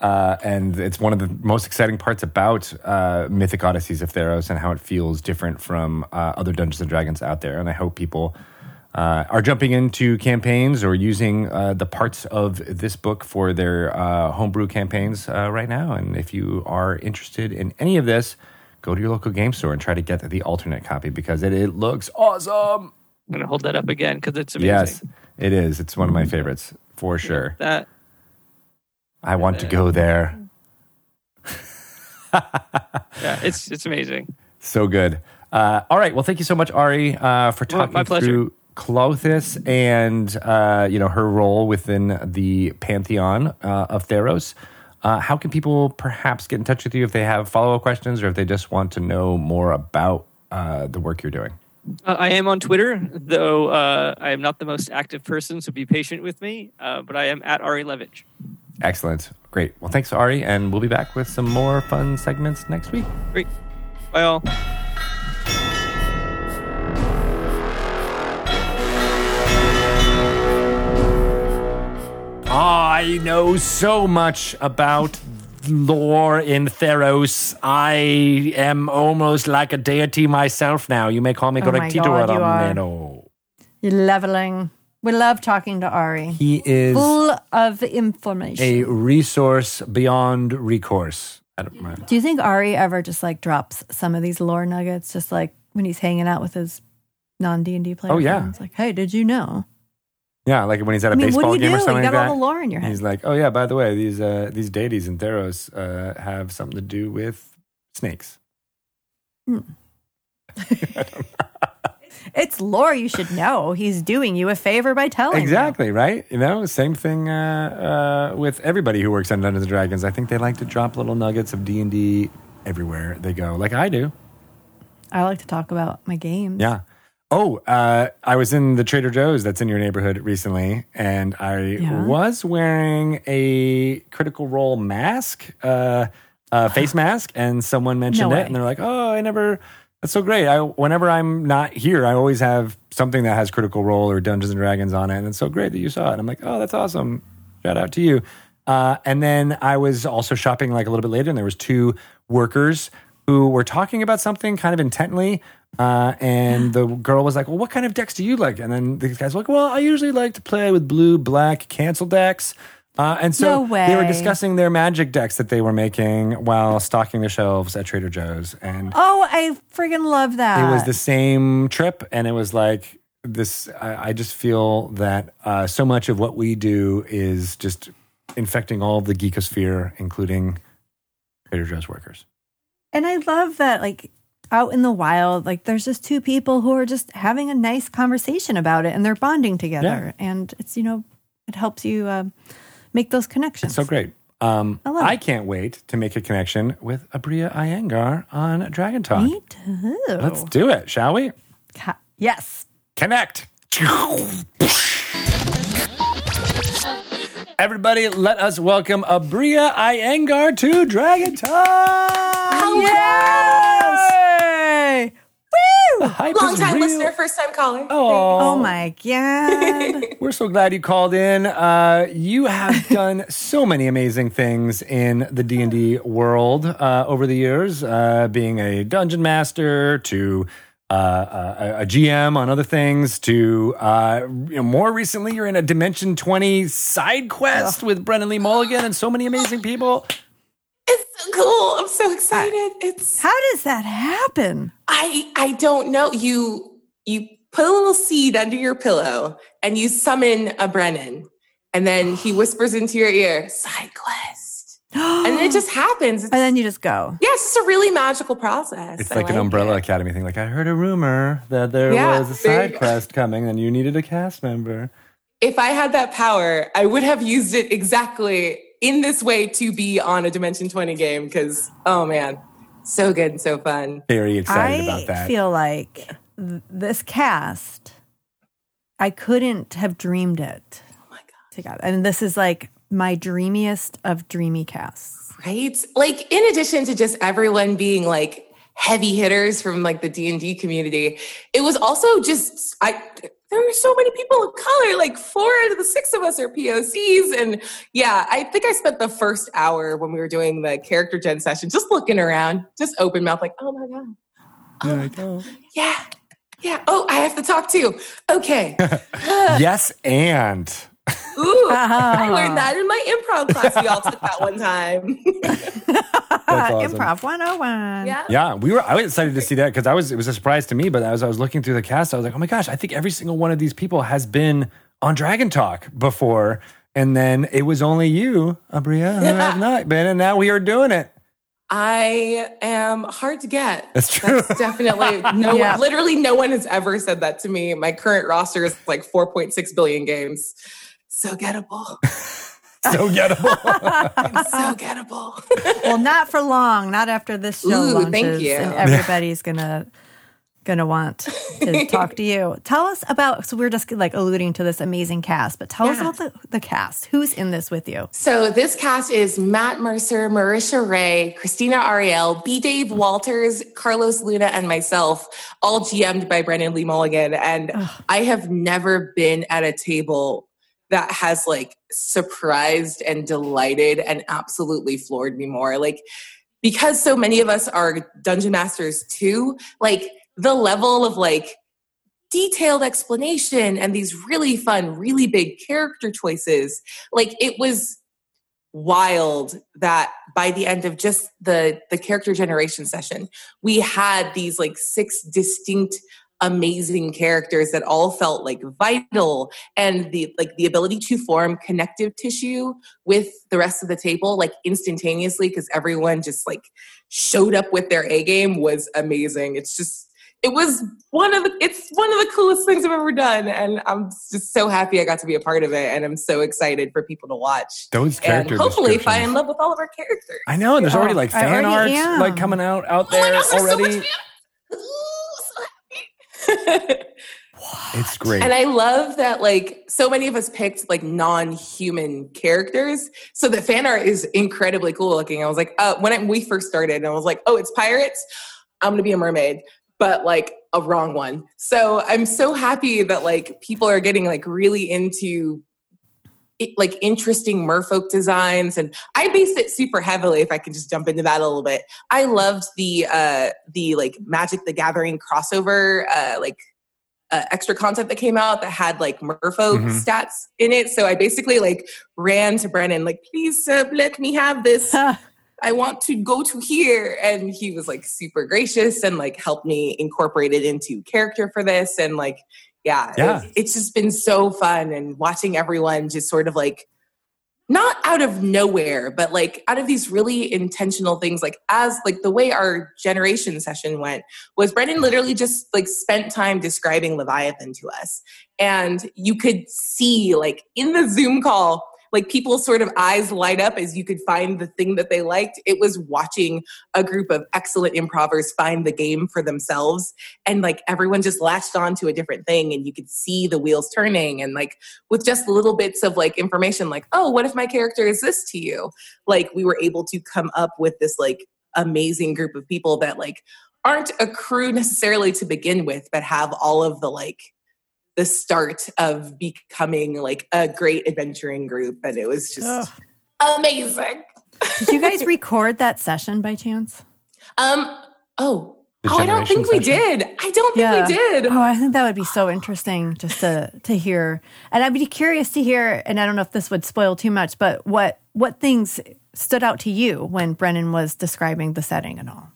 And it's one of the most exciting parts about Mythic Odysseys of Theros and how it feels different from other Dungeons & Dragons out there. And I hope people are jumping into campaigns or using the parts of this book for their homebrew campaigns right now. And if you are interested in any of this, go to your local game store and try to get the alternate copy because it looks awesome. I'm going to hold that up again because it's amazing. Yes, it is. It's one of my favorites for sure. That. I want to go there. Yeah, it's amazing. So good. All right. Well, thank you so much, Ari, for talking through Klothys and her role within the pantheon of Theros. How can people perhaps get in touch with you if they have follow-up questions or if they just want to know more about the work you're doing? I am on Twitter, though I am not the most active person, so be patient with me. But I am at Ari Levitch. Excellent. Great. Well, thanks, Ari. And we'll be back with some more fun segments next week. Great. Bye, all. I know so much about lore in Theros. I am almost like a deity myself now. You may call me Greg Tito. You're leveling. We love talking to Ari. He is full of information. A resource beyond recourse. I don't mind. Do you think Ari ever just like drops some of these lore nuggets just like when he's hanging out with his non-D&D players? Oh, yeah. Friends? Like, hey, did you know? Yeah, like when he's at a baseball game or something like that. You got all the lore in your head. He's like, oh, yeah, by the way, these deities in Theros have something to do with snakes. Hmm. I don't know. It's lore you should know. He's doing you a favor by telling you. Right? You know, same thing with everybody who works on Dungeons & Dragons. I think they like to drop little nuggets of D&D everywhere they go, like I do. I like to talk about my games. Yeah. Oh, I was in the Trader Joe's that's in your neighborhood recently, and I was wearing a Critical Role mask, face mask, and someone mentioned it, and they're like, oh, I never... That's so great. Whenever I'm not here, I always have something that has Critical Role or Dungeons & Dragons on it. And it's so great that you saw it. And I'm like, oh, that's awesome. Shout out to you. And then I was also shopping like a little bit later and there was two workers who were talking about something kind of intently. And the girl was like, well, what kind of decks do you like? And then the guy's like, well, I usually like to play with blue, black, cancel decks. And so they were discussing their magic decks that they were making while stocking the shelves at Trader Joe's. And oh, I friggin' love that. It was the same trip. And it was like this, I just feel that so much of what we do is just infecting all of the geekosphere, including Trader Joe's workers. And I love that, like, out in the wild, like, there's just two people who are just having a nice conversation about it. And they're bonding together. Yeah. And it's, you know, it helps you... make those connections. It's so great. I can't wait to make a connection with Aabria Iyengar on Dragon Talk. Me too. Let's do it, shall we? Yes. Connect. Everybody, let us welcome Aabria Iyengar to Dragon Talk. Yes! Woo! Long-time listener, first-time caller. Oh my God. We're so glad you called in. You have done so many amazing things in the D&D world over the years, being a dungeon master to a GM on other things to, more recently, you're in a Dimension 20 side quest with Brennan Lee Mulligan and so many amazing people. It's so cool. I'm so excited. How does that happen? I don't know. You put a little seed under your pillow and you summon a Brennan. And then he whispers into your ear, side quest. And it just happens. It's, and then you just go. Yeah, it's just a really magical process. It's like an Umbrella Academy thing. Like, I heard a rumor that there was a side quest coming and you needed a cast member. If I had that power, I would have used it exactly in this way to be on a Dimension 20 game because, oh man, so good and so fun. Very excited about that. I feel like this cast, I couldn't have dreamed it. Together. And this is like my dreamiest of dreamy casts. Right? Like, in addition to just everyone being like heavy hitters from like the D&D community, it was also just, there were so many people of color, like 4 out of the 6 of us are POCs. And yeah, I think I spent the first hour when we were doing the character gen session just looking around, just open mouth, like, oh my God. Oh my God. Yeah. Yeah. Oh, I have to talk too. Okay. Yes, and... Ooh, I learned that in my improv class. We all took that one time. Awesome. Improv 101. Yeah, I was excited to see that because it was a surprise to me. But as I was looking through the cast, I was like, oh my gosh, I think every single one of these people has been on Dragon Talk before. And then it was only you, Aabria, who have not been. And now we are doing it. I am hard to get. That's true. That's definitely no one, literally no one has ever said that to me. My current roster is like 4.6 billion games. So gettable. So gettable. I'm so gettable. Well, not for long. Not after this show launches. Thank you. And everybody's gonna want to talk to you. Tell us about, so we're just like alluding to this amazing cast, but tell us about the cast. Who's in this with you? So this cast is Matt Mercer, Marisha Ray, Christina Arielle, B. Dave Walters, Carlos Luna, and myself, all GM'd by Brennan Lee Mulligan. And I have never been at a table that has like surprised and delighted and absolutely floored me more. Like, because so many of us are Dungeon Masters too, like, the level of like detailed explanation and these really fun, really big character choices. Like, it was wild that by the end of just the character generation session, we had these like 6 distinct amazing characters that all felt like vital, and the ability to form connective tissue with the rest of the table like instantaneously because everyone just like showed up with their A game was amazing. It's one of the coolest things I've ever done, and I'm just so happy I got to be a part of it, and I'm so excited for people to watch those characters. And hopefully, fall in love with all of our characters. I know, and there's already like fan art like coming out there already. It's great. And I love that like so many of us picked like non-human characters, so the fan art is incredibly cool looking. I was like, when we first started and I was like, oh, it's pirates, I'm gonna be a mermaid, but like a wrong one. So I'm so happy that like people are getting like really into it, like interesting merfolk designs, and I based it super heavily. If I could just jump into that a little bit, I loved the like Magic the Gathering crossover extra content that came out that had like merfolk stats in it. So I basically like ran to Brennan like, please let me have this. I want to go to here. And he was like super gracious and like helped me incorporate it into character for this. And like, it's just been so fun, and watching everyone just sort of like, not out of nowhere, but like out of these really intentional things, like as like the way our generation session went was Brennan literally just like spent time describing Leviathan to us. And you could see like in the Zoom call, like people's sort of eyes light up as you could find the thing that they liked. It was watching a group of excellent improvers find the game for themselves. And like everyone just latched on to a different thing, and you could see the wheels turning, and like with just little bits of like information, like, oh, what if my character is this to you? Like, we were able to come up with this like amazing group of people that like aren't a crew necessarily to begin with, but have all of the like the start of becoming like a great adventuring group. And it was just amazing. Did you guys record that session by chance? I don't think we did. We did. Oh, I think that would be so interesting just to hear. And I'd be curious to hear, and I don't know if this would spoil too much, but what things stood out to you when Brennan was describing the setting and all?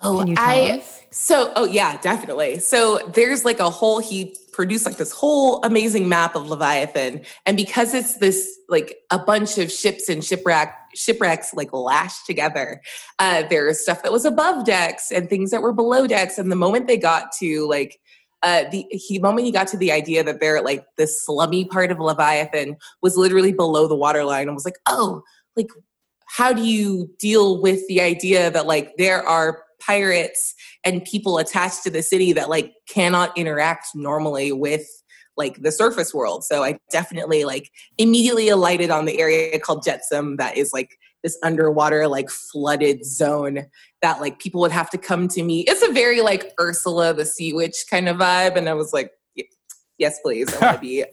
Can you tell us? So, definitely. So there's like a whole heap produced like this whole amazing map of Leviathan. And because it's this, like a bunch of ships and shipwrecks like lashed together, there's stuff that was above decks and things that were below decks. And the moment they got to like, the moment he got to the idea that they're like this slummy part of Leviathan was literally below the waterline, and was like, oh, like, how do you deal with the idea that like there are pirates and people attached to the city that like cannot interact normally with like the surface world? So I definitely like immediately alighted on the area called Jetsam that is like this underwater like flooded zone that like people would have to come to me. It's a very like Ursula the Sea Witch kind of vibe, and I was like, yes, please, I want to be. You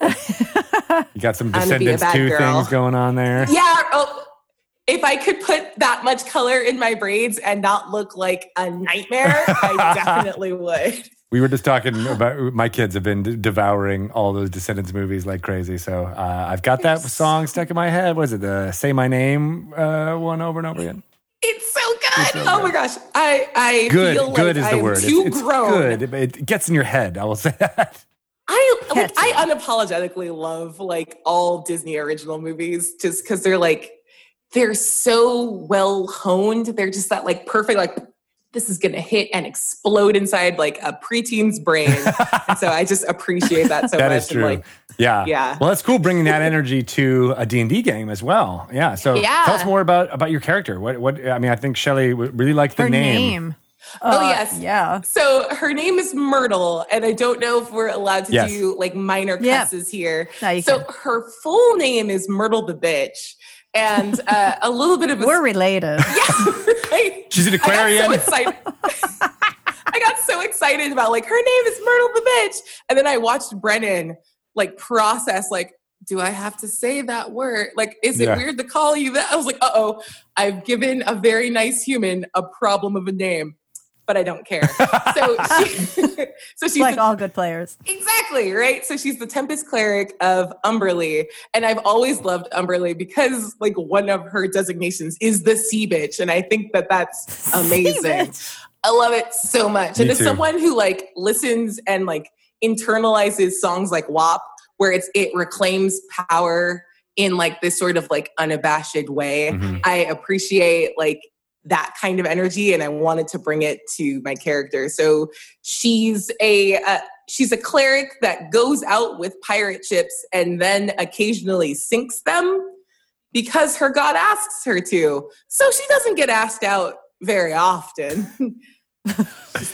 got some Descendants 2 things going on there. Yeah. Oh, if I could put that much color in my braids and not look like a nightmare, I definitely would. We were just talking about my kids have been devouring all those Descendants movies like crazy. So I've got that song stuck in my head. Was it the Say My Name one over and over again? It's so good. It's so good. Oh my gosh. I good, feel good like is the word. It's grown. Good. It gets in your head. I will say that. I unapologetically love like all Disney original movies just because they're like, they're so well honed. They're just that like perfect, like this is going to hit and explode inside like a preteen's brain. And so I just appreciate that so much. That is true. And, like, yeah. Well, that's cool bringing that energy to a D&D game as well. Yeah. So tell us more about your character. What? I mean, I think Shelly really liked the name. Oh, yes. Yeah. So her name is Myrtle, and I don't know if we're allowed to do like minor cusses here. No, so her full name is Myrtle the Bitch. And a little bit of a... We're related. Yeah, right? She's an Aquarian. I got so excited about like, her name is Myrtle the Bitch. And then I watched Brennan like process like, do I have to say that word? Like, is it weird to call you that? I was like, uh-oh, I've given a very nice human a problem of a name, but I don't care. So she's like all good players. Exactly, right? So she's the Tempest Cleric of Umberley. And I've always loved Umberley because like one of her designations is the Sea Bitch. And I think that that's amazing. I love it so much. And as someone who like listens and like internalizes songs like WAP, where it reclaims power in like this sort of like unabashed way, I appreciate like that kind of energy, and I wanted to bring it to my character. So she's a cleric that goes out with pirate ships and then occasionally sinks them because her god asks her to. So she doesn't get asked out very often.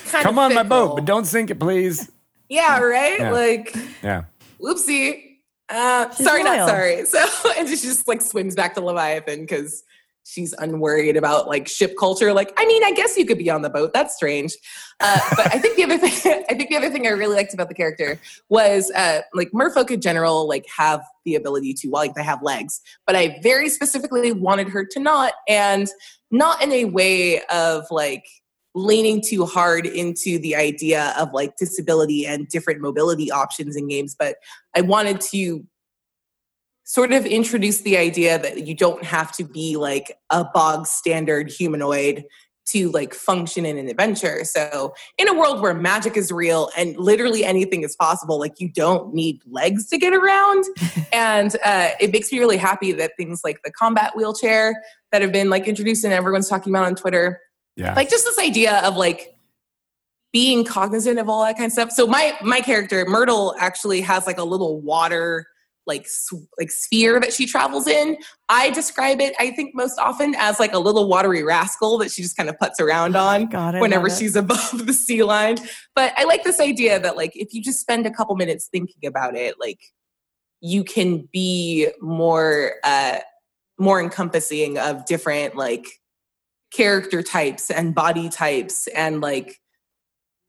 Come on my boat, but don't sink it, please. Yeah, right? Yeah. Like, whoopsie. Sorry, wild. Not sorry. So and she just like swims back to Leviathan because she's unworried about like ship culture. Like, I mean, I guess you could be on the boat. That's strange. But I think the other thing I really liked about the character was like merfolk in general, like have the ability to, well, like they have legs, but I very specifically wanted her to not in a way of like leaning too hard into the idea of like disability and different mobility options in games. But I wanted to sort of introduce the idea that you don't have to be like a bog standard humanoid to like function in an adventure. So in a world where magic is real and literally anything is possible, like you don't need legs to get around. And it makes me really happy that things like the combat wheelchair that have been like introduced and everyone's talking about on Twitter, like just this idea of like being cognizant of all that kind of stuff. So my character Myrtle actually has like a little water like sphere that she travels in. I describe it, I think, most often as like a little watery rascal that she just kind of puts around on whenever she's above the sea line. But I like this idea that like if you just spend a couple minutes thinking about it, like you can be more encompassing of different like character types and body types and like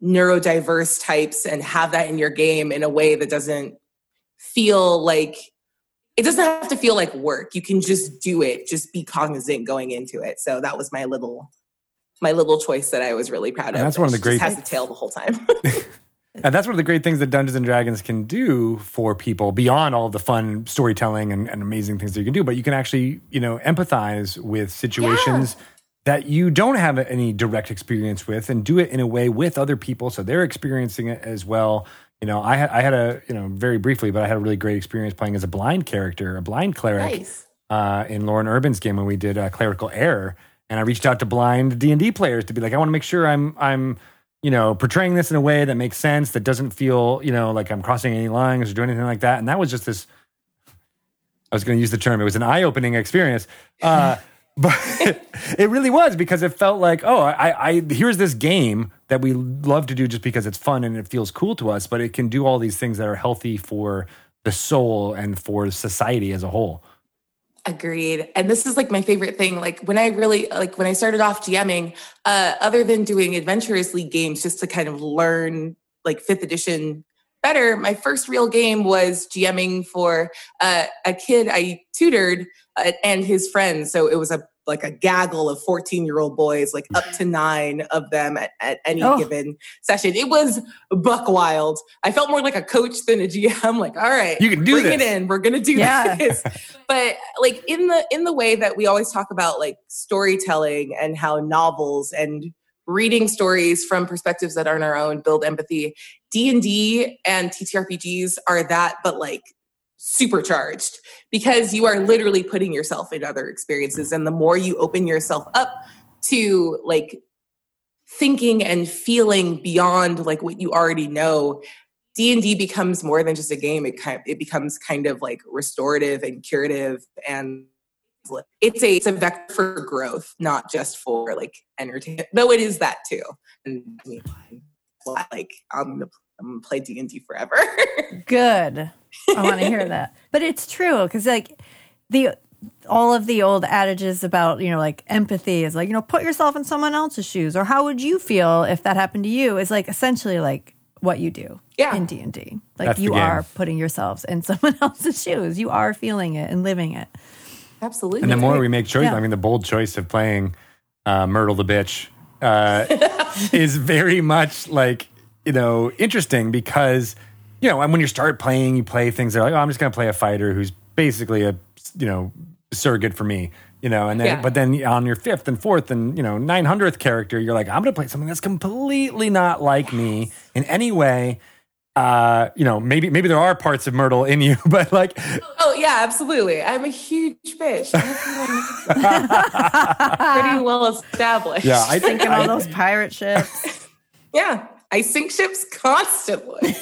neurodiverse types and have that in your game in a way that doesn't feel like it doesn't have to feel like work. You can just do it, just be cognizant going into it. So that was my little choice that I was really proud of. That's one of the great has the tail the whole time. And that's one of the great things that Dungeons and Dragons can do for people beyond all the fun storytelling and amazing things that you can do, but you can actually, you know, empathize with situations that you don't have any direct experience with and do it in a way with other people so they're experiencing it as well. You know, I had a, you know, very briefly, but I had a really great experience playing as a blind character, a blind cleric. Nice. In Lauren Urban's game when we did Clerical Error, and I reached out to blind D&D players to be like, I want to make sure I'm you know, portraying this in a way that makes sense, that doesn't feel, you know, like I'm crossing any lines or doing anything like that. And that was just this, I was going to use the term, it was an eye-opening experience. But it really was, because it felt like, oh, I here's this game that we love to do just because it's fun and it feels cool to us, but it can do all these things that are healthy for the soul and for society as a whole. Agreed. And this is like my favorite thing. Like when I really, like when I started off DMing, other than doing Adventurers League games just to kind of learn like 5th edition better, my first real game was GMing for a kid I tutored and his friends. So it was a gaggle of 14-year-old boys, like up to 9 of them at any given session. It was buck wild. I felt more like a coach than a GM. Like, all right, you can do bring this. It in. We're gonna do this. But like in the way that we always talk about like storytelling and how novels and reading stories from perspectives that aren't our own build empathy, D&D and TTRPGs are that, but like supercharged, because you are literally putting yourself in other experiences. And the more you open yourself up to like thinking and feeling beyond like what you already know, D&D becomes more than just a game. It becomes kind of like restorative and curative, and it's a vector for growth, not just for like entertainment, though it is that too. And I mean, like I'm gonna play D&D forever. Good. I want to hear that. But it's true, because like all of the old adages about, you know, like empathy is like, you know, put yourself in someone else's shoes, or how would you feel if that happened to you, is like essentially like what you do in D&D. Like that's you are putting yourselves in someone else's shoes. You are feeling it and living it. Absolutely. And the more we make choices, I mean, the bold choice of playing Myrtle the Bitch is very much like, you know, interesting, because, you know, and when you start playing, you play things that are like, oh, I'm just going to play a fighter who's basically a, you know, surrogate for me, you know, and then, but then on your 5th and 4th and, you know, 900th character, you're like, I'm going to play something that's completely not like me in any way. You know, maybe there are parts of Myrtle in you, but like... Oh, yeah, absolutely. I'm a huge bitch. Pretty well established. Yeah, I think in all those pirate ships. Yeah, I sink ships constantly.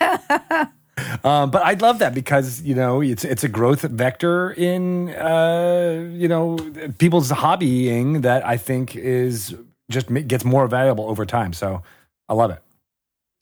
But I love that, because, you know, it's a growth vector in, you know, people's hobbying that I think is just gets more valuable over time. So I love it.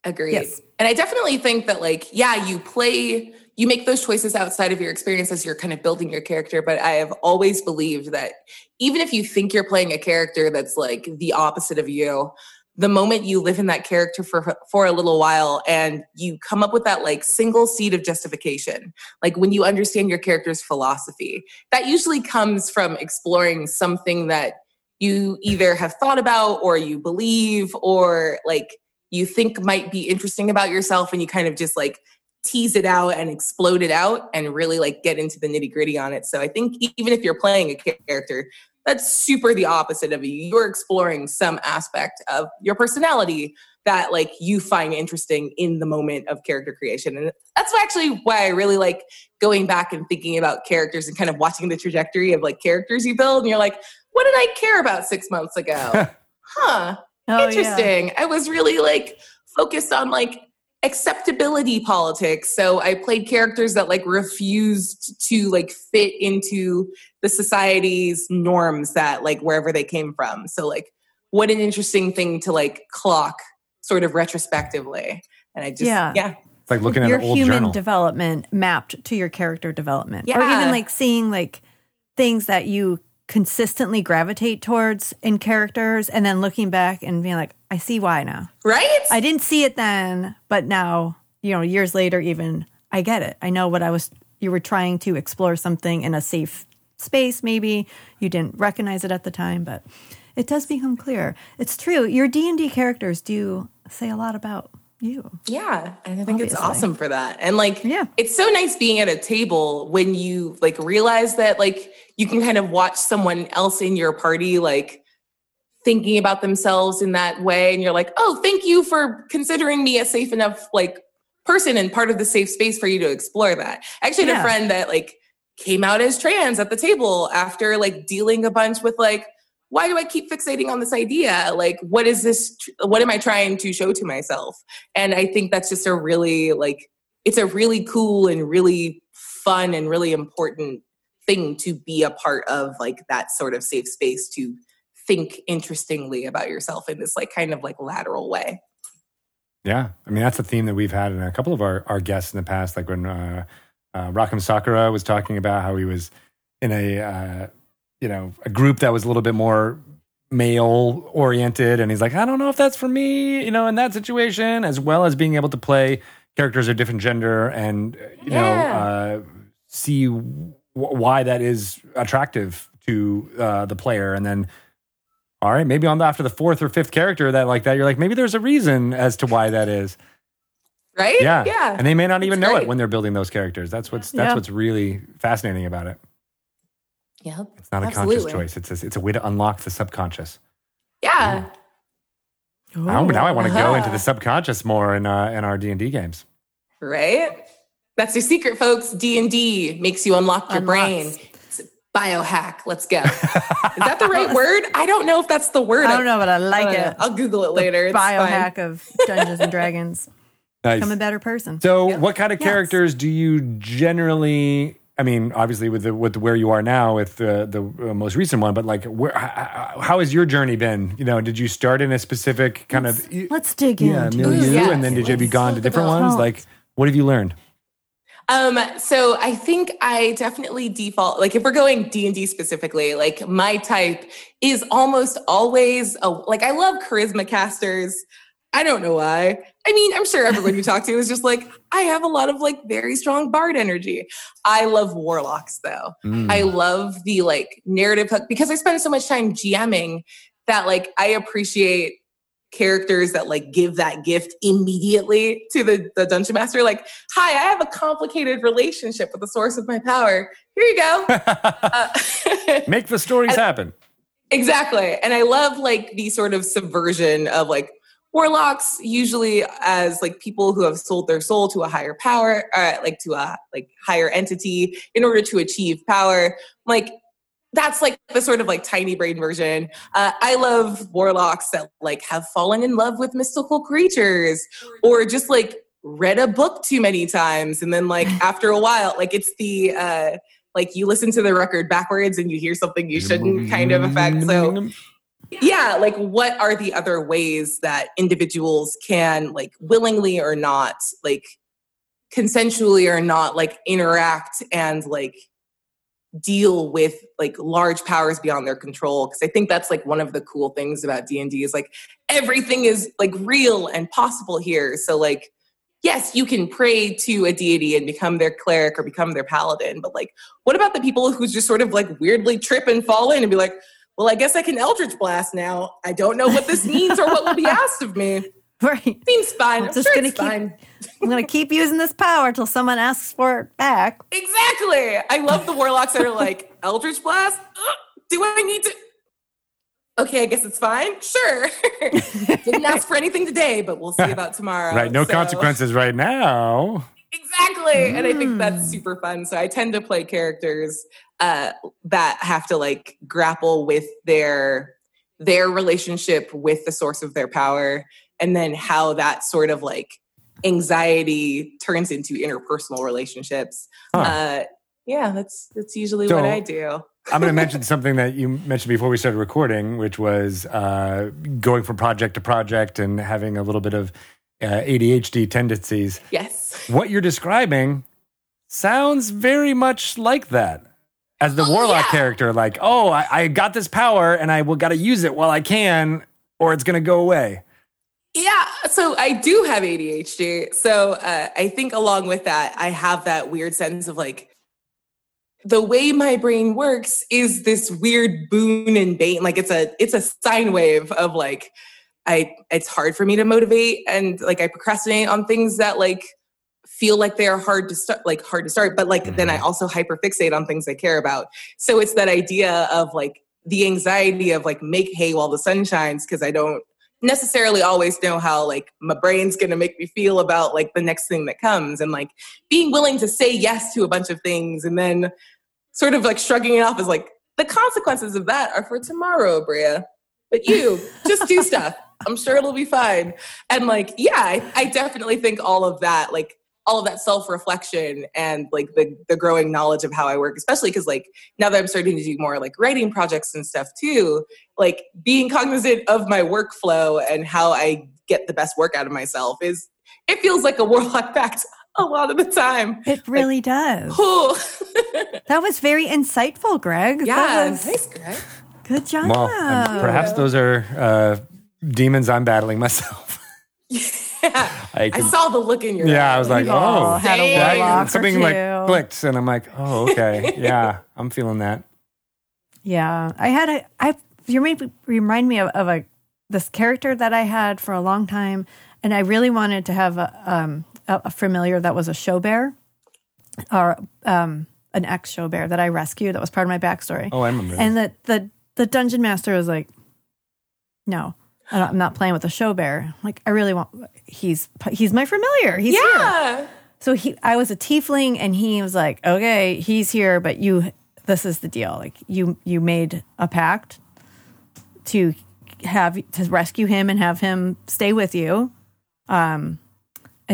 Agreed. Yes. And I definitely think that like, yeah, you make those choices outside of your experience as you're kind of building your character. But I have always believed that even if you think you're playing a character that's like the opposite of you, the moment you live in that character for a little while and you come up with that like single seed of justification, like when you understand your character's philosophy, that usually comes from exploring something that you either have thought about or you believe or like you think might be interesting about yourself, and you kind of just like tease it out and explode it out and really like get into the nitty gritty on it. So I think even if you're playing a character that's super the opposite of you, you're exploring some aspect of your personality that like you find interesting in the moment of character creation. And that's actually why I really like going back and thinking about characters and kind of watching the trajectory of like characters you build. And you're like, what did I care about 6 months ago? Huh? Oh, interesting. Yeah. I was really like focused on like acceptability politics. So I played characters that like refused to like fit into the society's norms that like wherever they came from. So like what an interesting thing to like clock sort of retrospectively. And I just, it's like looking at your human development mapped to your character development. Yeah. Or even like seeing like things that you consistently gravitate towards in characters, and then looking back and being like, I see why now. Right? I didn't see it then, but now, you know, years later even, I get it. I know what you were trying to explore something in a safe space maybe. You didn't recognize it at the time, but it does become clear. It's true. Your D&D characters do say a lot about you. Yeah. And I think it's awesome for that. And like, it's so nice being at a table when you like realize that like you can kind of watch someone else in your party, like thinking about themselves in that way. And you're like, oh, thank you for considering me a safe enough, like person and part of the safe space for you to explore that. I actually had a friend that like came out as trans at the table after like dealing a bunch with like, why do I keep fixating on this idea? Like, what is this? What am I trying to show to myself? And I think that's just a really like, it's a really cool and really fun and really important thing to be a part of, like that sort of safe space to think interestingly about yourself in this like kind of like lateral way. Yeah. I mean, that's a theme that we've had in a couple of our guests in the past, like when Rakam Sakura was talking about how he was in a group that was a little bit more male oriented. And he's like, I don't know if that's for me, you know, in that situation, as well as being able to play characters of different gender and, you know, see why that is attractive to the player. And then, all right, maybe on the, after the fourth or fifth character that you're like, maybe there's a reason as to why that is. Right? Yeah. And they may not even know it when they're building those characters. That's what's really fascinating about it. Yeah. It's not a conscious choice. It's a way to unlock the subconscious. Yeah. Now I want to go into the subconscious more in our D&D games. Right? That's your secret, folks. D&D makes you unlock your brain. Biohack. Let's go. Is that the right word? I don't know if that's the word. I don't know, but I like it. I'll Google it later. It's biohack fine. Of Dungeons and Dragons. Nice. Become a better person. So, what kind of characters do you generally? I mean, obviously, with where you are now, with the most recent one, but like, how has your journey been? You know, did you start in a specific kind of? Let's dig in. Yeah, and then have you gone to different ones? Like, what have you learned? So I think I definitely default, like if we're going D&D specifically, like my type is almost always, I love charisma casters. I don't know why. I mean, I'm sure everyone you talk to is just like, I have a lot of like very strong bard energy. I love warlocks though. Mm. I love the like narrative hook because I spend so much time GMing that like I appreciate characters that like give that gift immediately to the dungeon master. Like, hi, I have a complicated relationship with the source of my power. Here you go. Make the stories happen. Exactly. And I love like the sort of subversion of like warlocks usually as like people who have sold their soul to a higher power, like to a like higher entity in order to achieve power. Like, that's like the sort of like tiny brain version. I love warlocks that like have fallen in love with mystical creatures or just like read a book too many times. And then like after a while, like it's the, like you listen to the record backwards and you hear something you shouldn't kind of effect. So yeah, like what are the other ways that individuals can like willingly or not, like consensually or not, like interact and like deal with like large powers beyond their control? Because I think that's like one of the cool things about D&D is like everything is like real and possible here. So like, yes, you can pray to a deity and become their cleric or become their paladin, but like what about the people who just sort of like weirdly trip and fall in and be like, well, I guess I can Eldritch Blast now. I don't know what this means or what will be asked of me. Right. Seems fine. I'm going to keep using this power until someone asks for it back. Exactly. I love the warlocks that are like, Eldritch Blast? Do I need to? Okay, I guess it's fine. Sure. Didn't ask for anything today, but we'll see about tomorrow. Right. No consequences right now. Exactly. And I think that's super fun. So I tend to play characters that have to like grapple with their relationship with the source of their power. And then how that sort of like anxiety turns into interpersonal relationships. Huh. That's usually what I do. I'm going to mention something that you mentioned before we started recording, which was going from project to project and having a little bit of ADHD tendencies. Yes. What you're describing sounds very much like that. As the warlock character, like, I got this power and I will got to use it while I can or it's going to go away. Yeah, so I do have ADHD. So I think along with that, I have that weird sense of like, the way my brain works is this weird boon and bane. Like it's a sine wave of like, it's hard for me to motivate and like I procrastinate on things that like feel like they are hard to start. But like then I also hyperfixate on things I care about. So it's that idea of like the anxiety of like make hay while the sun shines because I don't necessarily always know how, like, my brain's going to make me feel about, like, the next thing that comes. And, like, being willing to say yes to a bunch of things and then sort of, like, shrugging it off as, like, the consequences of that are for tomorrow, Bria. But you, just do stuff. I'm sure it'll be fine. And, like, yeah, I definitely think all of that, like, all of that self-reflection and, like, the growing knowledge of how I work, especially because, like, now that I'm starting to do more, like, writing projects and stuff too, like, being cognizant of my workflow and how I get the best work out of myself is, it feels like a warlock pact a lot of the time. It really, like, does. That was very insightful, Greg. Yeah. Thanks, Greg. Good job. Well, perhaps those are demons I'm battling myself. Yeah. I saw the look in your eyes. Yeah, I was like, oh, had a that, something like clicked, and I'm like, oh, okay, yeah, I'm feeling that. Yeah, you remind me of this character that I had for a long time, and I really wanted to have a familiar that was a show bear, or an ex show bear that I rescued. That was part of my backstory. Oh, I remember. And that the dungeon master was like, no. I'm not playing with a show bear. Like, I really want, he's my familiar. He's here. So I was a tiefling, and he was like, okay, he's here, but this is the deal. Like, you made a pact to rescue him and have him stay with you. And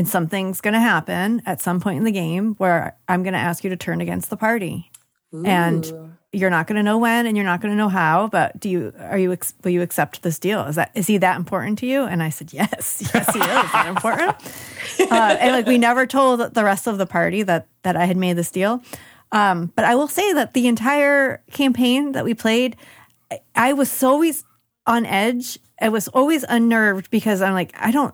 something's going to happen at some point in the game where I'm going to ask you to turn against the party. Ooh. And you're not going to know when, and you're not going to know how, but will you accept this deal? Is he that important to you? And I said, yes, he is that important. And like, we never told the rest of the party that I had made this deal. But I will say that the entire campaign that we played, I was always on edge. I was always unnerved because I'm like, I don't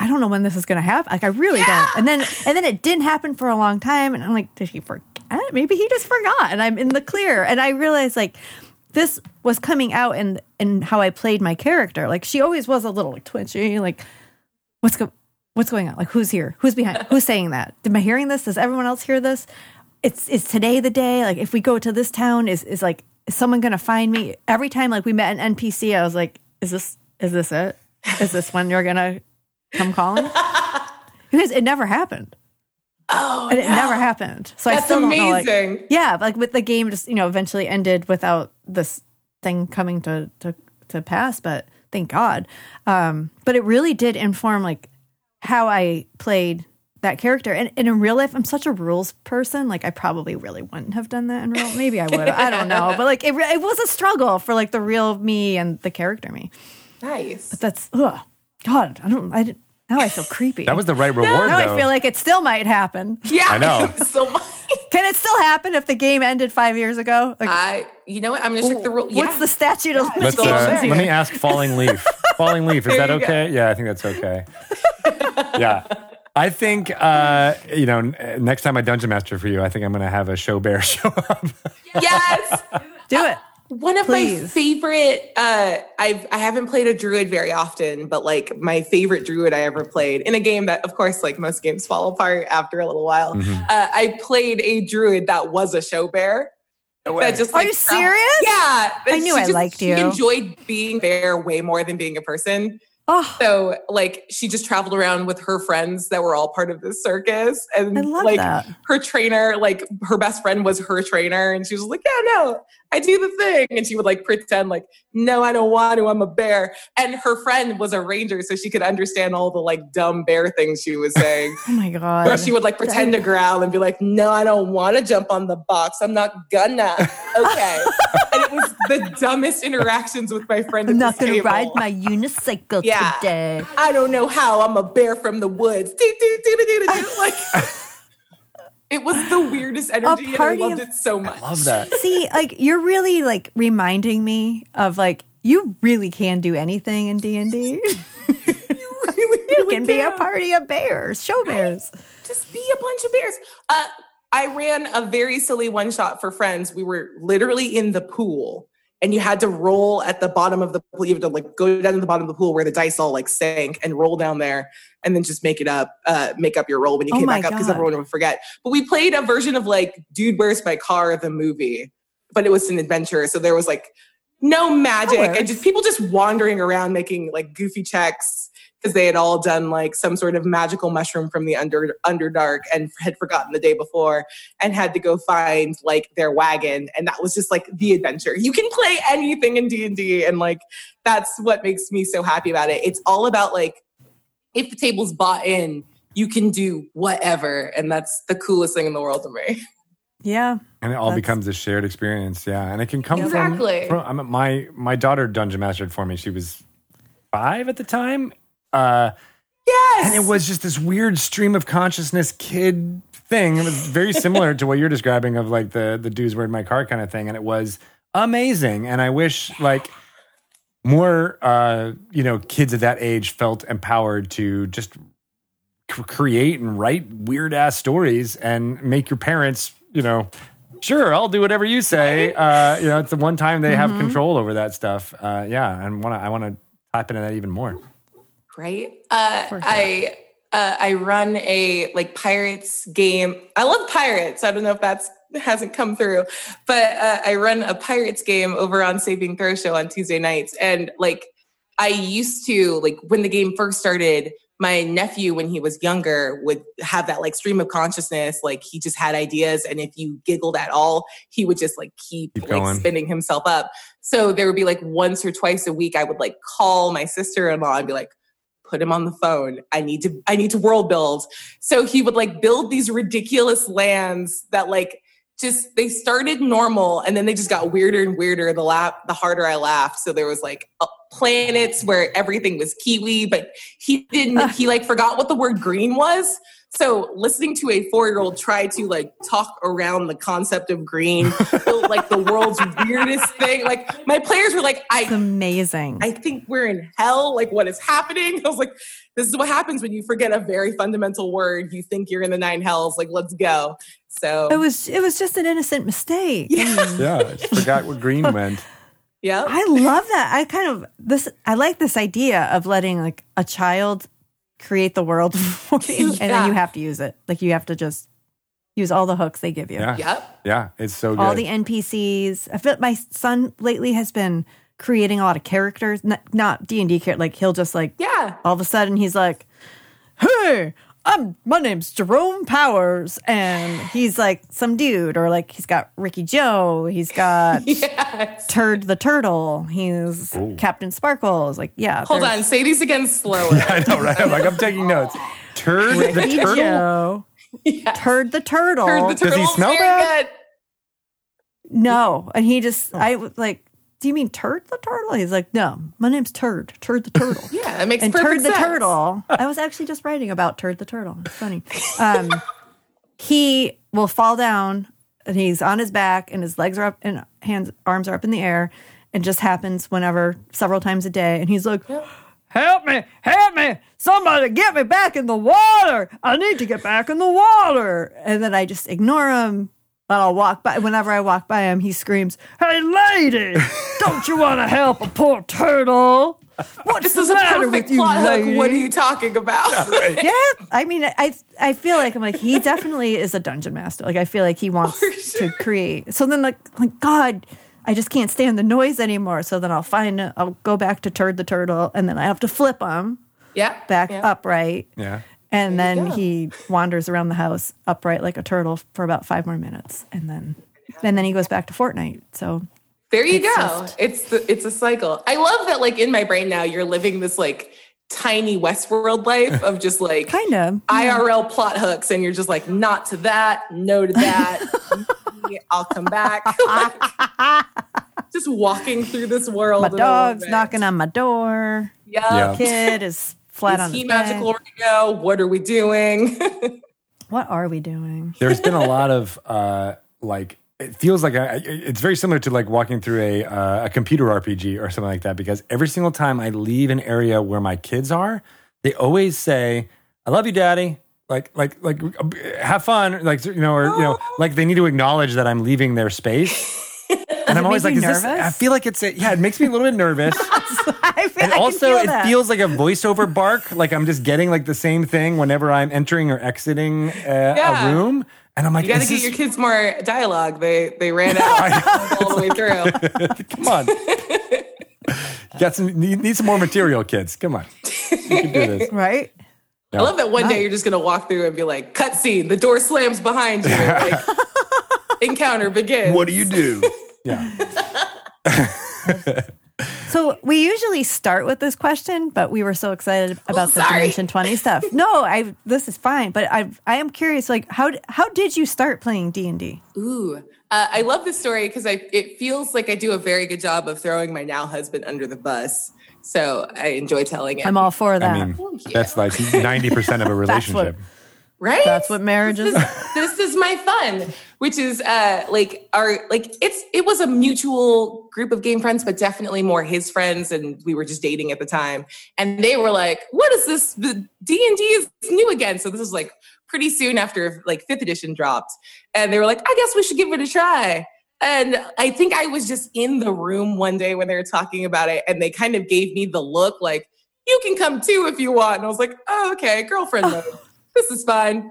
know when this is going to happen. Like, I really don't. And then it didn't happen for a long time. And I'm like, did he forget? Maybe he just forgot, and I'm in the clear. And I realized, like, this was coming out in how I played my character. Like, she always was a little, like, twitchy. Like, what's going on? Like, who's here? Who's behind? Who's saying that? Am I hearing this? Does everyone else hear this? Is today the day? Like, if we go to this town, is someone going to find me? Every time, like, we met an NPC, I was like, is this it? Is this when you're going to come calling? Because it never happened. Oh, and it never happened. So that's, I still amazing. Don't know, like, yeah, like, with the game just, eventually ended without this thing coming to pass, but thank God. But it really did inform, like, how I played that character. And in real life, I'm such a rules person. Like, I probably really wouldn't have done that in real life. Maybe I would have. I don't know. But, like, it was a struggle for, like, the real me and the character me. Nice. But that's, God, I didn't. Now I feel creepy. That was the right reward, though. Now I feel like it still might happen. Yeah. I know. Can it still happen if the game ended 5 years ago? Like, you know what? I'm going to check the rule. Yeah. What's the statute of limitations? Let me ask Falling Leaf. Falling Leaf, is that okay? Go. Yeah, I think that's okay. Yeah. I think, next time I dungeon master for you, I think I'm going to have a show bear show up. Yes. Do it. One of my favorite, I haven't played a druid very often, but, like, my favorite druid I ever played in a game that, of course, like, most games fall apart after a little while. Mm-hmm. I played a druid that was a show bear. No way. That just, like, are you serious? Yeah. I knew I liked you. She enjoyed being bear way more than being a person. Oh. So, like, she just traveled around with her friends that were all part of this circus. And, like, that. Her trainer, like, her best friend was her trainer. And she was like, yeah, no, I do the thing. And she would, like, pretend, like, no, I don't want to. I'm a bear. And her friend was a ranger, so she could understand all the, like, dumb bear things she was saying. Oh, my God. Or she would, like, pretend to growl and be like, no, I don't want to jump on the box. I'm not gonna. Okay. And it was the dumbest interactions with my friend. I'm not going to ride my unicycle. Yeah. Today. I don't know how. I'm a bear from the woods. Do, do, do, do, do, do. Like, it was the weirdest energy, and I loved it so much. I love that. See, like, you're really, like, reminding me of, like, you really can do anything in D&D. You really can be a party of bears, show bears. Just be a bunch of bears. I ran a very silly one shot for friends. We were literally in the pool. And you had to roll at the bottom of the pool. You had to, like, go down to the bottom of the pool where the dice all, like, sank and roll down there, and then just make up your roll when you came back up, because everyone would forget. But we played a version of, like, Dude, Where's My Car, the movie, but it was an adventure. So there was, like, No magic. And just people just wandering around making like goofy checks because they had all done like some sort of magical mushroom from the Underdark and had forgotten the day before and had to go find like their wagon. And that was just like the adventure. You can play anything in D&D and like that's what makes me so happy about it. It's all about like if the table's bought in, you can do whatever. And that's the coolest thing in the world to me. Yeah. And it all becomes a shared experience. Yeah. And it can come from my daughter dungeon mastered for me. She was 5 at the time. Yes. And it was just this weird stream of consciousness kid thing. It was very similar to what you're describing of like the dudes were in my car kind of thing. And it was amazing. And I wish like more, kids at that age felt empowered to just create and write weird ass stories and make your parents, sure, I'll do whatever you say. It's the one time they have control over that stuff. I want to tap into that even more. Right. I run a like pirates game. I love pirates. I don't know if that hasn't come through, but I run a pirates game over on Saving Throw Show on Tuesday nights. And like I used to like when the game first started. My nephew, when he was younger, would have that like stream of consciousness. Like he just had ideas. And if you giggled at all, he would just like keep like spinning himself up. So there would be like once or twice a week, I would like call my sister-in-law and be like, put him on the phone. I need to world build. So he would like build these ridiculous lands that like just, they started normal and then they just got weirder and weirder the harder I laughed. So there was like planets where everything was kiwi, but he like forgot what the word green was. So listening to a 4-year-old try to like talk around the concept of green, built like the world's weirdest thing. Like my players were like, it's amazing. I think we're in hell. Like what is happening? I was like, this is what happens when you forget a very fundamental word. You think you're in the 9 hells. Like, let's go. So it was just an innocent mistake. Yeah. I just forgot what green meant. Yeah. I love that. I like this idea of letting like a child create the world for you and then you have to use it. Like you have to just use all the hooks they give you. Yeah. Yep. Yeah. It's so good. All the NPCs. I feel my son lately has been creating a lot of characters, not D&D characters. Like he'll just like, all of a sudden he's like, hey, my name's Jerome Powers, and he's like some dude, or like he's got Ricky Joe, he's got Turd the Turtle, he's Captain Sparkles, like Hold on, say these again slower. I know, right? I'm like I'm taking notes. Turd Ricky the Turtle, Joe, Turd the Turtle. Turd the Turtle. Does he smell bad? No, and he just I was like. Do you mean Turd the Turtle? He's like, no, my name's Turd the Turtle. It makes perfect sense. And Turd the Turtle, I was actually just writing about Turd the Turtle. It's funny. He will fall down and he's on his back and his legs are up and arms are up in the air. And just happens whenever, several times a day. And he's like, help me, somebody get me back in the water. I need to get back in the water. And then I just ignore him. And I'll walk by. Whenever I walk by him, he screams, "Hey, lady! Don't you want to help a poor turtle? What's the matter with you, lady? What are you talking about?" I mean, I feel like I'm like he definitely is a dungeon master. Like I feel like he wants to create. So then like God, I just can't stand the noise anymore. So then I'll go back to Turd the Turtle, and then I have to flip him. Upright. Yeah. And then he wanders around the house upright like a turtle for about 5 more minutes. And then he goes back to Fortnite. So there you go. It's a cycle. I love that like in my brain now you're living this like tiny Westworld life of just like kind of IRL plot hooks and you're just like not to that, no to that. I'll come back. Just walking through this world. My dog's knocking on my door. Yeah. Kid is flat on he magical radio? What are we doing? What are we doing? There's been a lot of it feels like it's very similar to like walking through a computer RPG or something like that, because every single time I leave an area where my kids are, they always say, "I love you, Daddy." Like have fun, like like they need to acknowledge that I'm leaving their space. And I'm always like, is this, I feel like it's, it makes me a little bit nervous. And also it feels like a voiceover bark. Like I'm just getting like the same thing whenever I'm entering or exiting a room. And I'm like, you got to get your kids more dialogue. They ran out all the way through. Come on. Need some more material, kids. Come on. You can do this. Right? Yeah. I love that one day you're just going to walk through and be like, cutscene, the door slams behind you. Like, encounter begins. What do you do? Yeah. So we usually start with this question, but we were so excited about the Dimension 20 stuff. No, this is fine, but I am curious. Like, how did you start playing D&D? Ooh, I love this story because it feels like I do a very good job of throwing my now husband under the bus. So I enjoy telling it. I'm all for that. I mean, that's like 90% of a relationship. Right? That's what marriage is. This is my fun, which is it was a mutual group of game friends, but definitely more his friends, and we were just dating at the time. And they were like, "What is this? The D&D is new again." So this was like pretty soon after like 5th edition dropped, and they were like, "I guess we should give it a try." And I think I was just in the room one day when they were talking about it, and they kind of gave me the look like, "You can come too if you want." And I was like, "Oh, okay, girlfriend mode." This is fine.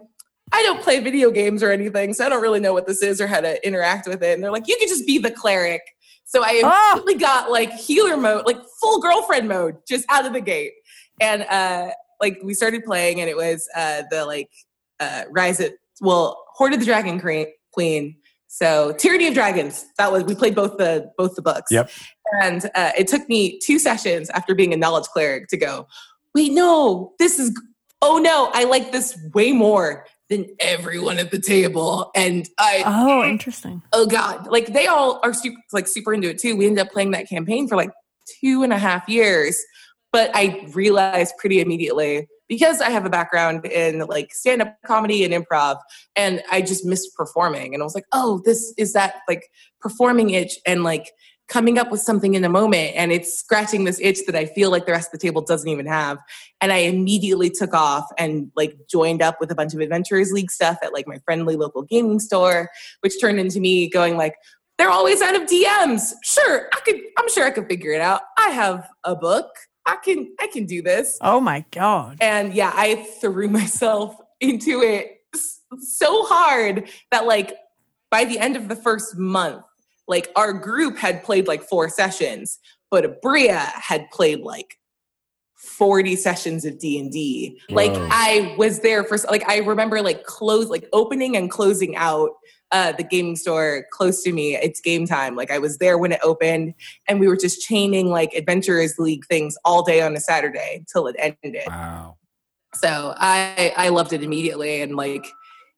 I don't play video games or anything, so I don't really know what this is or how to interact with it. And they're like, you could just be the cleric. So I immediately got like healer mode, like full girlfriend mode, just out of the gate. And we started playing, and it was Horde of the Dragon Queen. So Tyranny of Dragons. That was, we played both the books. Yep. And it took me 2 sessions after being a knowledge cleric to go, wait, no, this is. Oh no, I like this way more than everyone at the table. And interesting. Oh God. Like they all are super into it too. We ended up playing that campaign for like 2.5 years, but I realized pretty immediately because I have a background in like stand-up comedy and improv, and I just missed performing. And I was like, oh, this is that like performing itch and like coming up with something in a moment, and it's scratching this itch that I feel like the rest of the table doesn't even have. And I immediately took off and like joined up with a bunch of Adventurers League stuff at like my friendly local gaming store, which turned into me going like, they're always out of DMs. Sure, I'm sure I could figure it out. I have a book. I can do this. Oh my God. And yeah, I threw myself into it so hard that like by the end of the first month, like our group had played like 4 sessions, but Aabria had played like 40 sessions of D&D. Wow. Like I was there for, like, I remember like opening and closing out the gaming store close to me. It's game time. Like I was there when it opened, and we were just chaining like Adventurers League things all day on a Saturday until it ended. Wow. So I loved it immediately. And like,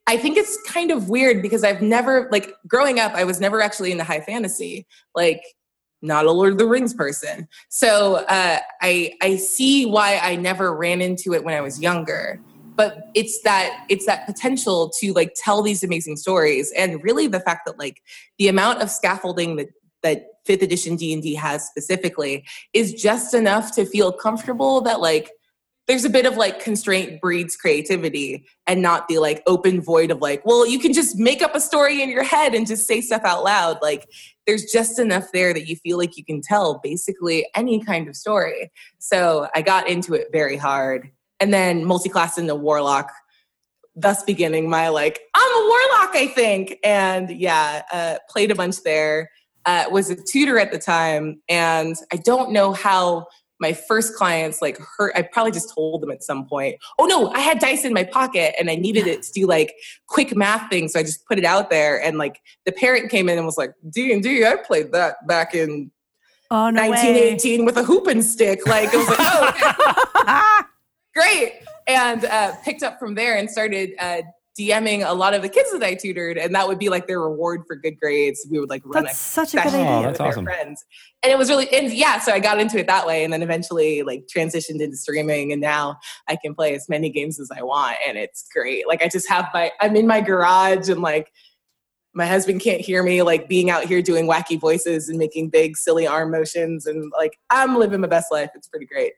I think it's kind of weird because I've never, like, growing up, I was never actually into high fantasy, like, not a Lord of the Rings person. So I see why I never ran into it when I was younger. But it's that potential to, like, tell these amazing stories. And really the fact that, like, the amount of scaffolding that 5th edition D&D has specifically is just enough to feel comfortable that, like, there's a bit of like constraint breeds creativity, and not the like open void of like, well, you can just make up a story in your head and just say stuff out loud. Like there's just enough there that you feel like you can tell basically any kind of story. So I got into it very hard, and then multi-classed into warlock, thus beginning my like, I'm a warlock, I think. And yeah, played a bunch there, was a tutor at the time. And I don't know how my first clients like hurt. I probably just told them at some point, oh no, I had dice in my pocket and I needed it to do like quick math things. So I just put it out there. And like the parent came in and was like, D&D, I played that back in 1918 with a hoop and stick. Like it was like, oh, okay. Great. And picked up from there and started DMing a lot of the kids that I tutored, and that would be like their reward for good grades. We would like run a session with awesome. Their friends. And it was really, and yeah, so I got into it that way, and then eventually like transitioned into streaming, and now I can play as many games as I want, and it's great. Like I just have I'm in my garage, and like my husband can't hear me like being out here doing wacky voices and making big silly arm motions, and like I'm living my best life. It's pretty great.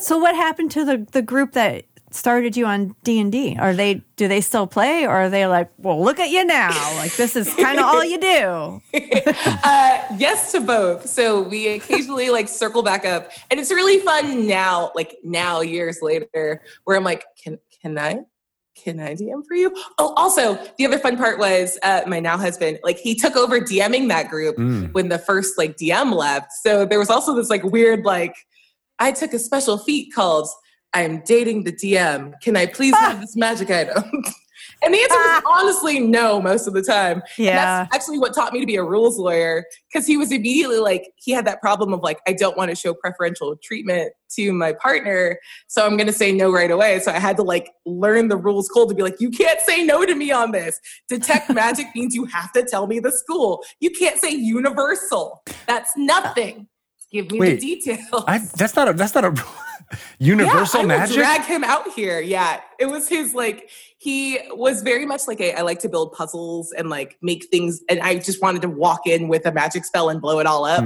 So what happened to the group that started you on D&D? Do they still play, or are they like, well, look at you now, like this is kind of all you do? Yes to both. So we occasionally like circle back up, and it's really fun now, years later, where I'm like, can I can I DM for you? Oh, also, the other fun part was my now husband, like, he took over DMing that group when the first, like, DM left. So there was also this, like, weird, like, I took a special feat called, I'm dating the DM. Can I please have this magic item? And the answer was honestly no most of the time. Yeah. And that's actually what taught me to be a rules lawyer, because he was immediately like, he had that problem of like, I don't want to show preferential treatment to my partner, so I'm going to say no right away. So I had to like learn the rules cold to be like, you can't say no to me on this. Detect magic means you have to tell me the school. You can't say universal. That's nothing. Give me the details. That's not a universal magic? Drag him out here. Yeah. It was his like, he was very much like I like to build puzzles and like make things. And I just wanted to walk in with a magic spell and blow it all up.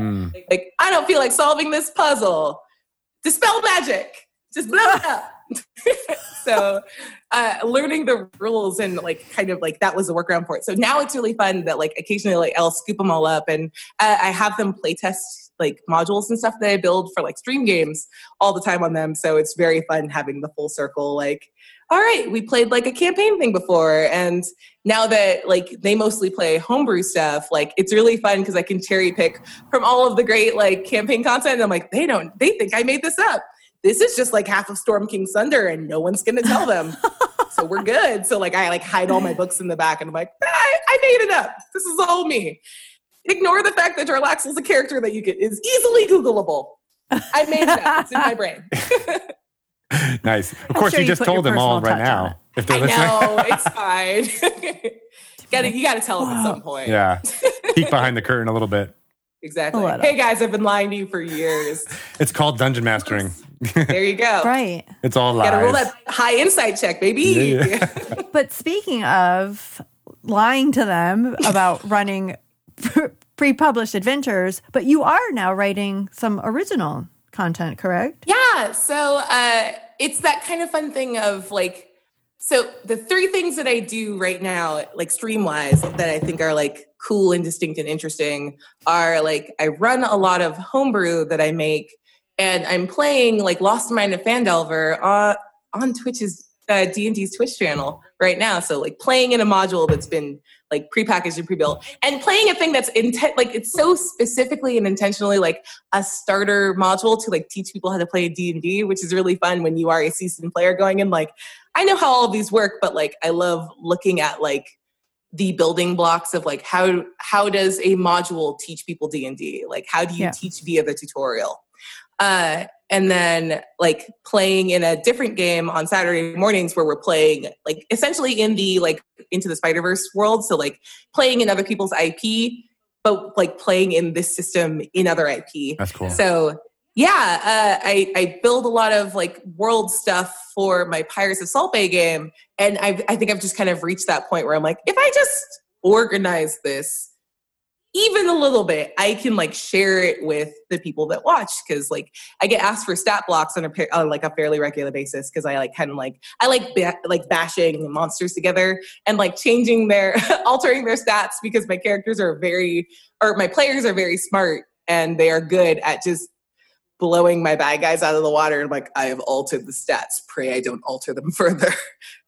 Like, I don't feel like solving this puzzle. Dispel magic. Just blow it up. So learning the rules and like kind of like that was the workaround for it. So now it's really fun that like occasionally like I'll scoop them all up and I have them playtest like modules and stuff that I build for like stream games all the time on them. So it's very fun having the full circle. Like, all right, we played like a campaign thing before. And now that like they mostly play homebrew stuff, like it's really fun because I can cherry pick from all of the great like campaign content. And I'm like, they think I made this up. This is just like half of Storm King's Thunder and no one's going to tell them. So we're good. So like, I like hide all my books in the back and I'm like, I made it up. This is all me. Ignore the fact that Jarlaxle is a character that is easily Googleable. I made that. It's in my brain. Nice. Of course, sure you just told them all right now. If they're listening. I know. It's fine. you got to tell them at some point. Yeah. Peek behind the curtain a little bit. Exactly. Hey, guys, I've been lying to you for years. It's called dungeon mastering. There you go. Right. It's all lies. Got to roll that high insight check, baby. Yeah. But speaking of lying to them about running pre-published adventures, but you are now writing some original content, correct? Yeah, so it's that kind of fun thing of like, so the three things that I do right now, like stream-wise, that I think are like cool and distinct and interesting are like, I run a lot of homebrew that I make, and I'm playing like Lost Mine of Phandelver on Twitch's D&D's Twitch channel right now. So like playing in a module that's been like prepackaged and pre-built, and playing a thing that's like it's so specifically and intentionally like a starter module to like teach people how to play D&D, which is really fun when you are a seasoned player going in like, I know how all of these work, but like I love looking at like the building blocks of like how does a module teach people D&D? Like how do you teach via the tutorial? And then like playing in a different game on Saturday mornings where we're playing like essentially in the like Into the Spider-Verse world. So like playing in other people's IP, but like playing in this system in other IP. That's cool. So yeah, I build a lot of like world stuff for my Pirates of Salt Bay game. And I think I've just kind of reached that point where I'm like, if I just organize this, even a little bit, I can like share it with the people that watch, because like I get asked for stat blocks on like a fairly regular basis, because I like kind of like I like bashing monsters together and like changing their altering their stats, because my characters are my players are very smart and they are good at just blowing my bad guys out of the water. And like, I have altered the stats. Pray I don't alter them further.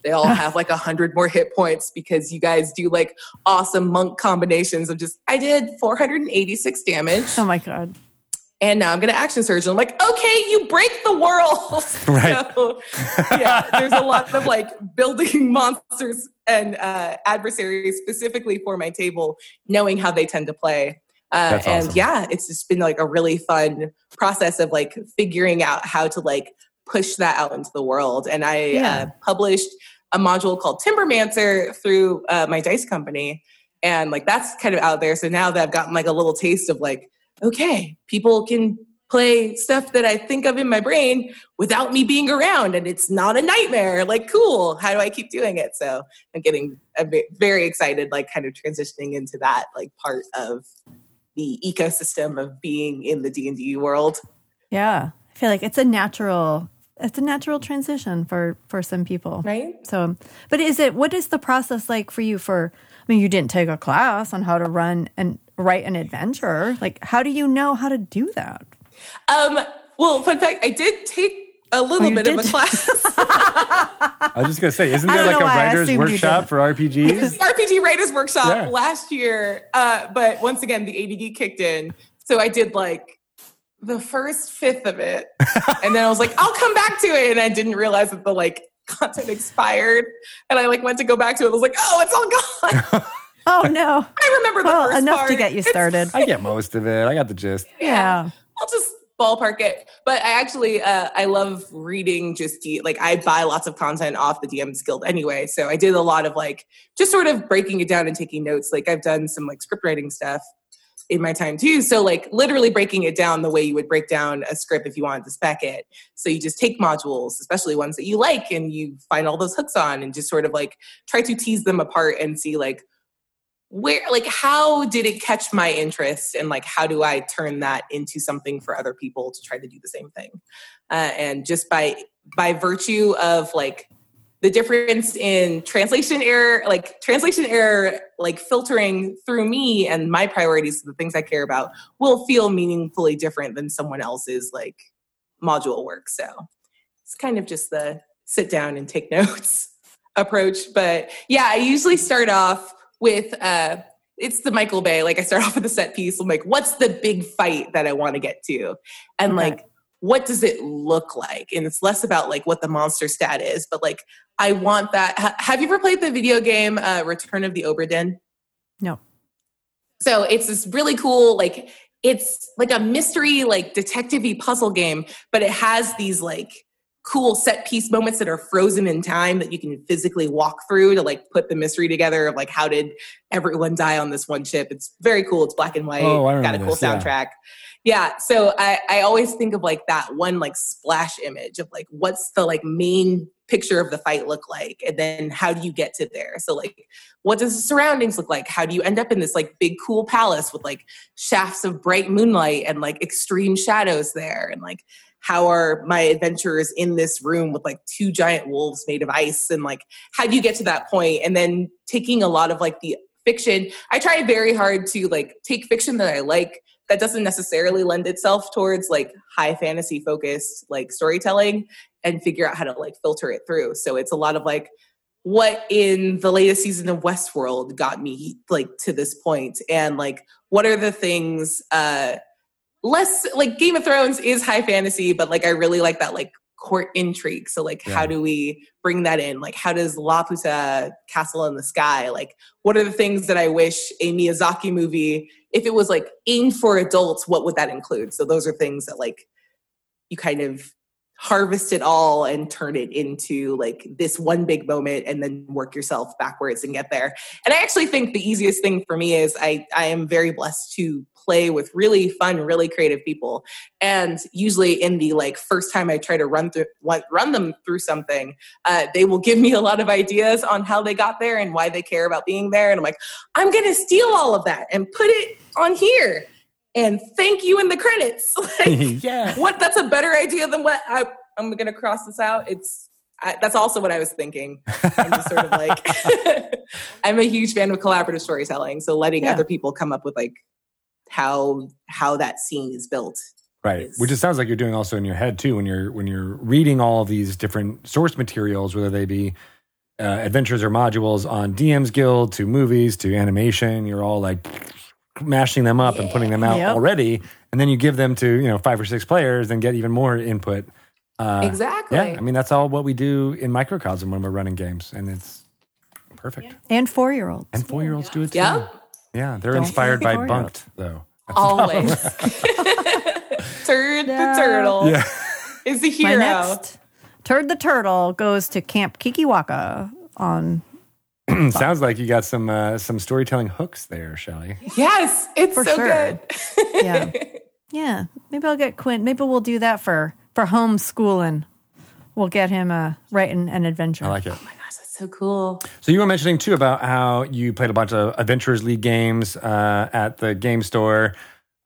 They all have like 100 more hit points because you guys do like awesome monk combinations of just, I did 486 damage. Oh my God. And now I'm going to action surge. I'm like, okay, you break the world. Right. So, yeah, there's a lot of like building monsters and adversaries specifically for my table, knowing how they tend to play. That's awesome. And yeah, it's just been like a really fun process of like figuring out how to like push that out into the world. And I published a module called Timbermancer through my dice company. And like, that's kind of out there. So now that I've gotten like a little taste of like, okay, people can play stuff that I think of in my brain without me being around. And it's not a nightmare. Like, cool. How do I keep doing it? So I'm getting very excited, like kind of transitioning into that like part of the ecosystem of being in the D&D world. Yeah. I feel like it's a natural transition for some people. Right. So, but what is the process like for you you didn't take a class on how to run and write an adventure. Like, how do you know how to do that? Well, fun fact, I did take a little bit of a class. I was just going to say, isn't there like a writer's workshop for RPGs? RPG writer's workshop last year. But once again, the ADD kicked in. So I did like the first fifth of it. And then I was like, I'll come back to it. And I didn't realize that the like content expired. And I like went to go back to it. I was like, oh, it's all gone. Oh, no. I remember the first enough part. To get you started. I get most of it. I got the gist. Yeah. I'll just ballpark it. But I actually, I love reading just, like, I buy lots of content off the DM's Guild anyway. So I did a lot of, like, just sort of breaking it down and taking notes. Like, I've done some, like, script writing stuff in my time, too. So, like, literally breaking it down the way you would break down a script if you wanted to spec it. So you just take modules, especially ones that you like, and you find all those hooks on and just sort of, like, try to tease them apart and see, like, where, like, how did it catch my interest, and like, how do I turn that into something for other people to try to do the same thing? And just by virtue of like the difference in translation error, like filtering through me and my priorities to the things I care about will feel meaningfully different than someone else's like module work. So it's kind of just the sit down and take notes approach. But yeah, I usually start off with, it's the Michael Bay. Like I start off with a set piece. I'm like, what's the big fight that I want to get to? And like, what does it look like? And it's less about like what the monster stat is, but like, I want that. Have you ever played the video game Return of the Obra Dinn? No. So it's this really cool, like, it's like a mystery, like detective-y puzzle game, but it has these like cool set piece moments that are frozen in time that you can physically walk through to like put the mystery together of like, how did everyone die on this one ship? It's very cool. It's black and white. Oh, I remember. Got a cool soundtrack. Yeah. So I always think of like that one like splash image of like, what's the like main picture of the fight look like? And then how do you get to there? So like, what does the surroundings look like? How do you end up in this like big cool palace with like shafts of bright moonlight and like extreme shadows there? And like, how are my adventurers in this room with like two giant wolves made of ice? And like, how do you get to that point? And then taking a lot of like the fiction, I try very hard to like take fiction that I like, that doesn't necessarily lend itself towards like high fantasy focused like storytelling, and figure out how to like filter it through. So it's a lot of like, what in the latest season of Westworld got me like to this point? And like, what are the things, less like Game of Thrones is high fantasy, but like I really like that like court intrigue. So like how do we bring that in? Like how does Laputa Castle in the Sky? Like what are the things that I wish a Miyazaki movie, if it was like aimed for adults, what would that include? So those are things that like you kind of harvest it all and turn it into like this one big moment and then work yourself backwards and get there. And I actually think the easiest thing for me is I am very blessed to play with really fun, really creative people. And usually in the like first time I try to run them through something, they will give me a lot of ideas on how they got there and why they care about being there. And I'm like, I'm going to steal all of that and put it on here. And thank you in the credits. Like, what? That's a better idea than what I'm going to cross this out. That's also what I was thinking. I'm just sort of like, I'm a huge fan of collaborative storytelling. So letting other people come up with like, how that scene is built. Right. Which it sounds like you're doing also in your head too, when you're reading all of these different source materials, whether they be adventures or modules on DM's Guild to movies, to animation, you're all like mashing them up and putting them out already. And then you give them to, 5 or 6 players and get even more input. Exactly. Yeah. I mean, that's all what we do in microcosm when we're running games, and it's perfect. Yeah. And 4-year-olds. And 4-year-olds do it too. Yeah. Yeah, they're inspired by Bunked, though. That's always. Turd the Turtle is the hero. Turd the Turtle goes to Camp Kikiwaka on... Sounds like you got some storytelling hooks there, Shelly. Yes, it's for so sure. Good. Yeah. Maybe I'll get Quinn. Maybe we'll do that for homeschooling. We'll get him writing an adventure. I like it. Oh, my God. So cool. So you were mentioning too about how you played a bunch of Adventurers League games at the game store,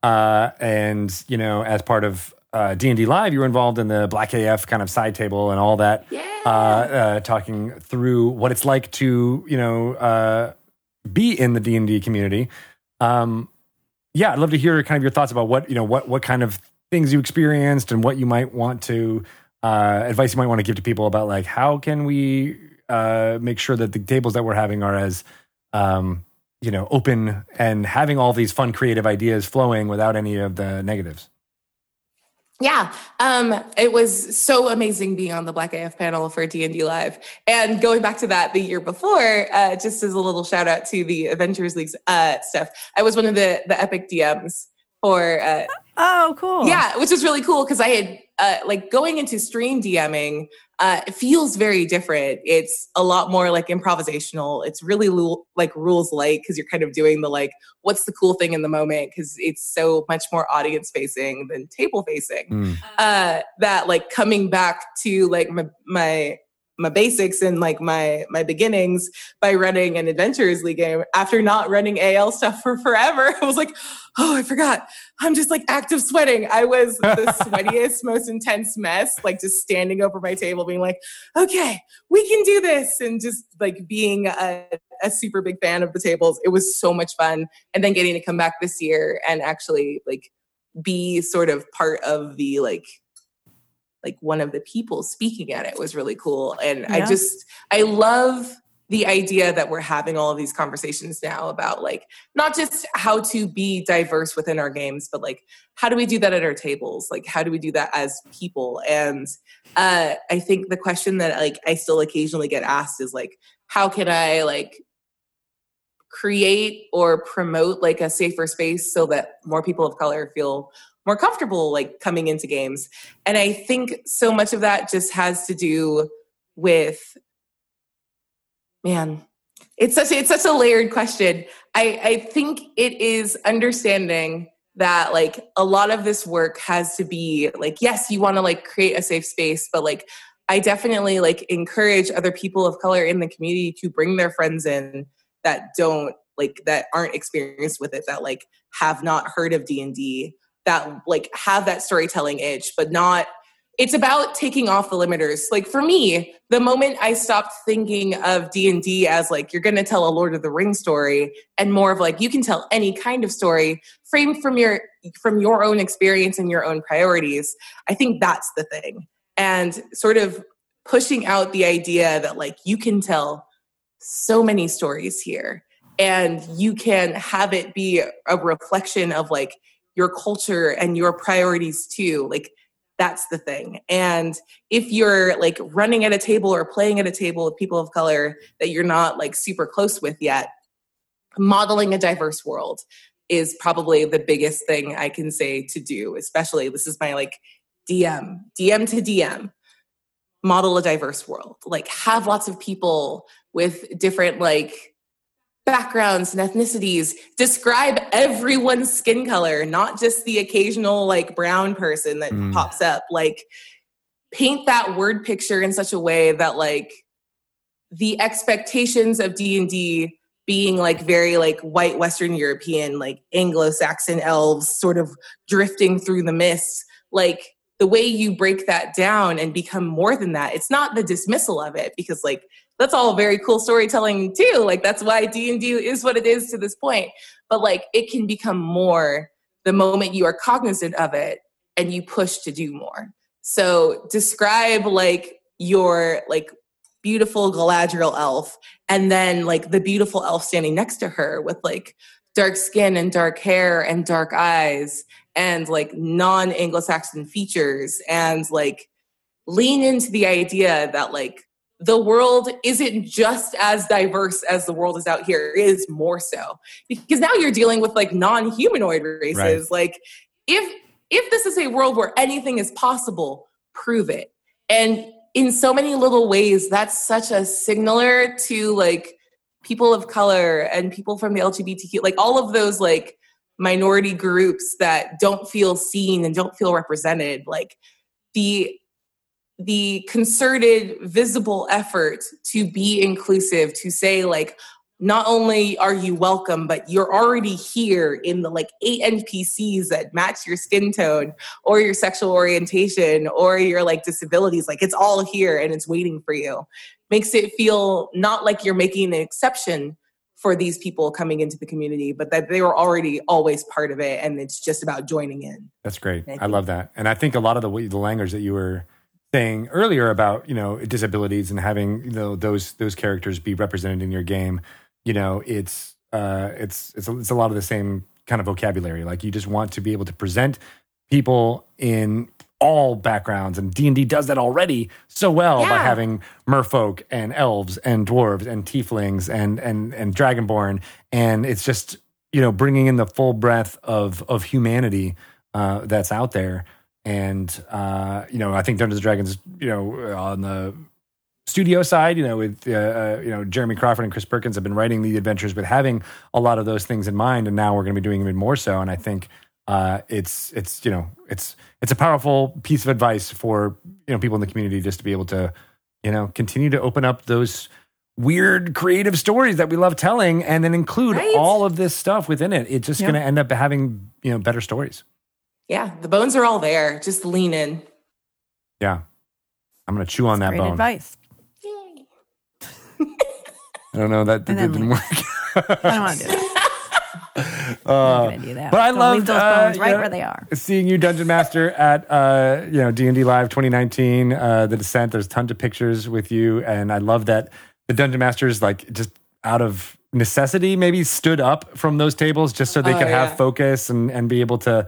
and as part of D&D Live, you were involved in the Black AF kind of side table and all that. Yeah. Talking through what it's like to be in the D&D community. I'd love to hear kind of your thoughts about what kind of things you experienced and what you might want to advice you might want to give to people about like how can we make sure that the tables that we're having are as open and having all these fun creative ideas flowing without any of the negatives. Yeah, it was so amazing being on the Black AF panel for D&D Live. And going back to that the year before, just as a little shout out to the Adventures League's stuff, I was one of the epic DMs for... oh, cool. Yeah, which was really cool because I had, going into stream DMing, it feels very different. It's a lot more like improvisational. It's really rules light because you're kind of doing the what's the cool thing in the moment, because it's so much more audience facing than table facing. That coming back to my basics and my beginnings by running an Adventurers League game after not running AL stuff for forever. I was like, oh, I forgot. I'm just active sweating. I was the sweatiest, most intense mess, just standing over my table being like, okay, we can do this. And just being a super big fan of the tables. It was so much fun. And then getting to come back this year and actually be sort of part of the one of the people speaking at it was really cool. And yeah. I love the idea that we're having all of these conversations now about not just how to be diverse within our games, but how do we do that at our tables? How do we do that as people? And I think the question that I still occasionally get asked is how can I create or promote a safer space so that more people of color feel more comfortable coming into games. And I think so much of that just has to do with, man, it's such a layered question. I think it is understanding that a lot of this work has to be yes, you want to create a safe space, but I definitely encourage other people of color in the community to bring their friends in that don't that aren't experienced with it, that have not heard of D&D, that have that storytelling itch, but not, it's about taking off the limiters. For me, the moment I stopped thinking of D&D as you're going to tell a Lord of the Rings story and more of you can tell any kind of story framed from your own experience and your own priorities. I think that's the thing. And sort of pushing out the idea that you can tell so many stories here and you can have it be a reflection of your culture and your priorities too. That's the thing. And if you're running at a table or playing at a table with people of color that you're not super close with yet, modeling a diverse world is probably the biggest thing I can say to do, especially this is my DM to DM. Model a diverse world. Have lots of people with different backgrounds and ethnicities. Describe everyone's skin color, not just the occasional brown person that pops up. Paint that word picture in such a way that the expectations of D&D being very white Western European, Anglo-Saxon elves sort of drifting through the mist, the way you break that down and become more than that. It's not the dismissal of it, because that's all very cool storytelling too. That's why D&D is what it is to this point. But it can become more the moment you are cognizant of it and you push to do more. So describe your beautiful Galadriel elf, and then the beautiful elf standing next to her with dark skin and dark hair and dark eyes and non-Anglo-Saxon features, and lean into the idea that the world isn't just as diverse as the world is out here. It is more so. Because now you're dealing with non-humanoid races. Right. If this is a world where anything is possible, prove it. And in so many little ways, that's such a signaler to people of color and people from the LGBTQ, all of those minority groups that don't feel seen and don't feel represented. The concerted, visible effort to be inclusive, to say not only are you welcome, but you're already here in the 8 NPCs that match your skin tone or your sexual orientation or your disabilities. It's all here and it's waiting for you. Makes it feel not like you're making an exception for these people coming into the community, but that they were already always part of it, and it's just about joining in. That's great. I love that. And I think a lot of the language that you were thing earlier about, you know, disabilities and having, you know, those characters be represented in your game, you know, it's a lot of the same kind of vocabulary. Like, you just want to be able to present people in all backgrounds, and D&D does that already so well by having merfolk and elves and dwarves and tieflings and dragonborn, and it's just, you know, bringing in the full breadth of humanity that's out there. And you know, I think Dungeons and Dragons, you know, on the studio side, you know, with you know, Jeremy Crawford and Chris Perkins have been writing the adventures with having a lot of those things in mind, and now we're going to be doing even more so. And I think it's you know, it's a powerful piece of advice for, you know, people in the community, just to be able to, you know, continue to open up those weird creative stories that we love telling, and then include all of this stuff within it. It's just going to end up having, you know, better stories. Yeah, the bones are all there. Just lean in. Yeah, I'm going to chew on that great bone. Advice. Yay. I don't know, that didn't work. I don't want to do that. I'm not gonna do that. But I love those bones right where they are. Seeing you, Dungeon Master, at you know, D&D Live 2019, The Descent. There's tons of pictures with you, and I love that the Dungeon Masters, like, just out of necessity, maybe stood up from those tables just so they could have focus and be able to,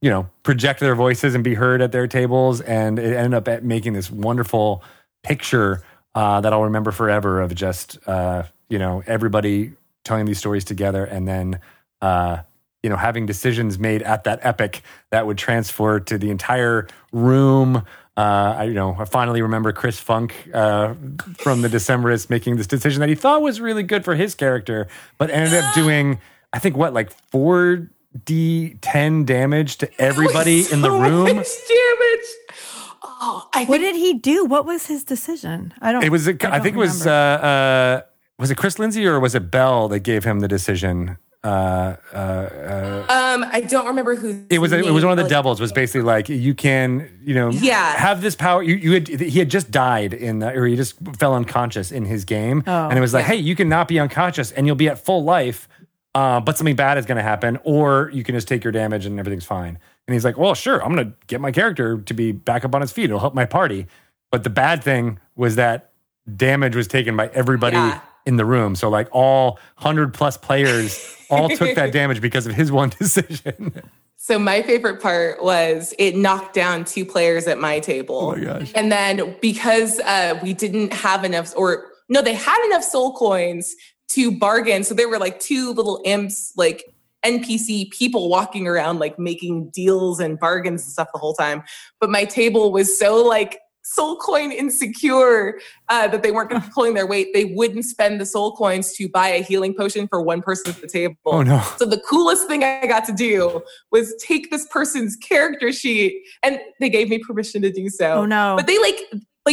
you know, project their voices and be heard at their tables, and it ended up at making this wonderful picture that I'll remember forever of just you know, everybody telling these stories together, and then you know, having decisions made at that epic that would transfer to the entire room. I finally remember Chris Funk from The Decemberists making this decision that he thought was really good for his character, but ended up doing, I think, what, like 4d10 damage to everybody in the room. Much damage. Oh, what did he do? What was his decision? I think it was was it Chris Lindsay or was it Bell that gave him the decision? I don't remember who it was one of the devils was basically like, you can, you know, have this power. He had just died or he just fell unconscious in his game. Oh, and it was like, hey, you can not be unconscious and you'll be at full life, but something bad is going to happen, or you can just take your damage and everything's fine. And he's like, well, sure, I'm going to get my character to be back up on his feet. It'll help my party. But the bad thing was that damage was taken by everybody in the room. So like all 100+ players all took that damage because of his one decision. So my favorite part was it knocked down 2 players at my table. Oh my gosh. And then because we didn't have enough, or no, they had enough soul coins to bargain. So there were like 2 little imps, like NPC people walking around, like making deals and bargains and stuff the whole time. But my table was so like soul coin insecure that they weren't going to be pulling their weight. They wouldn't spend the soul coins to buy a healing potion for one person at the table. Oh no. So the coolest thing I got to do was take this person's character sheet, and they gave me permission to do so. Oh no. But they like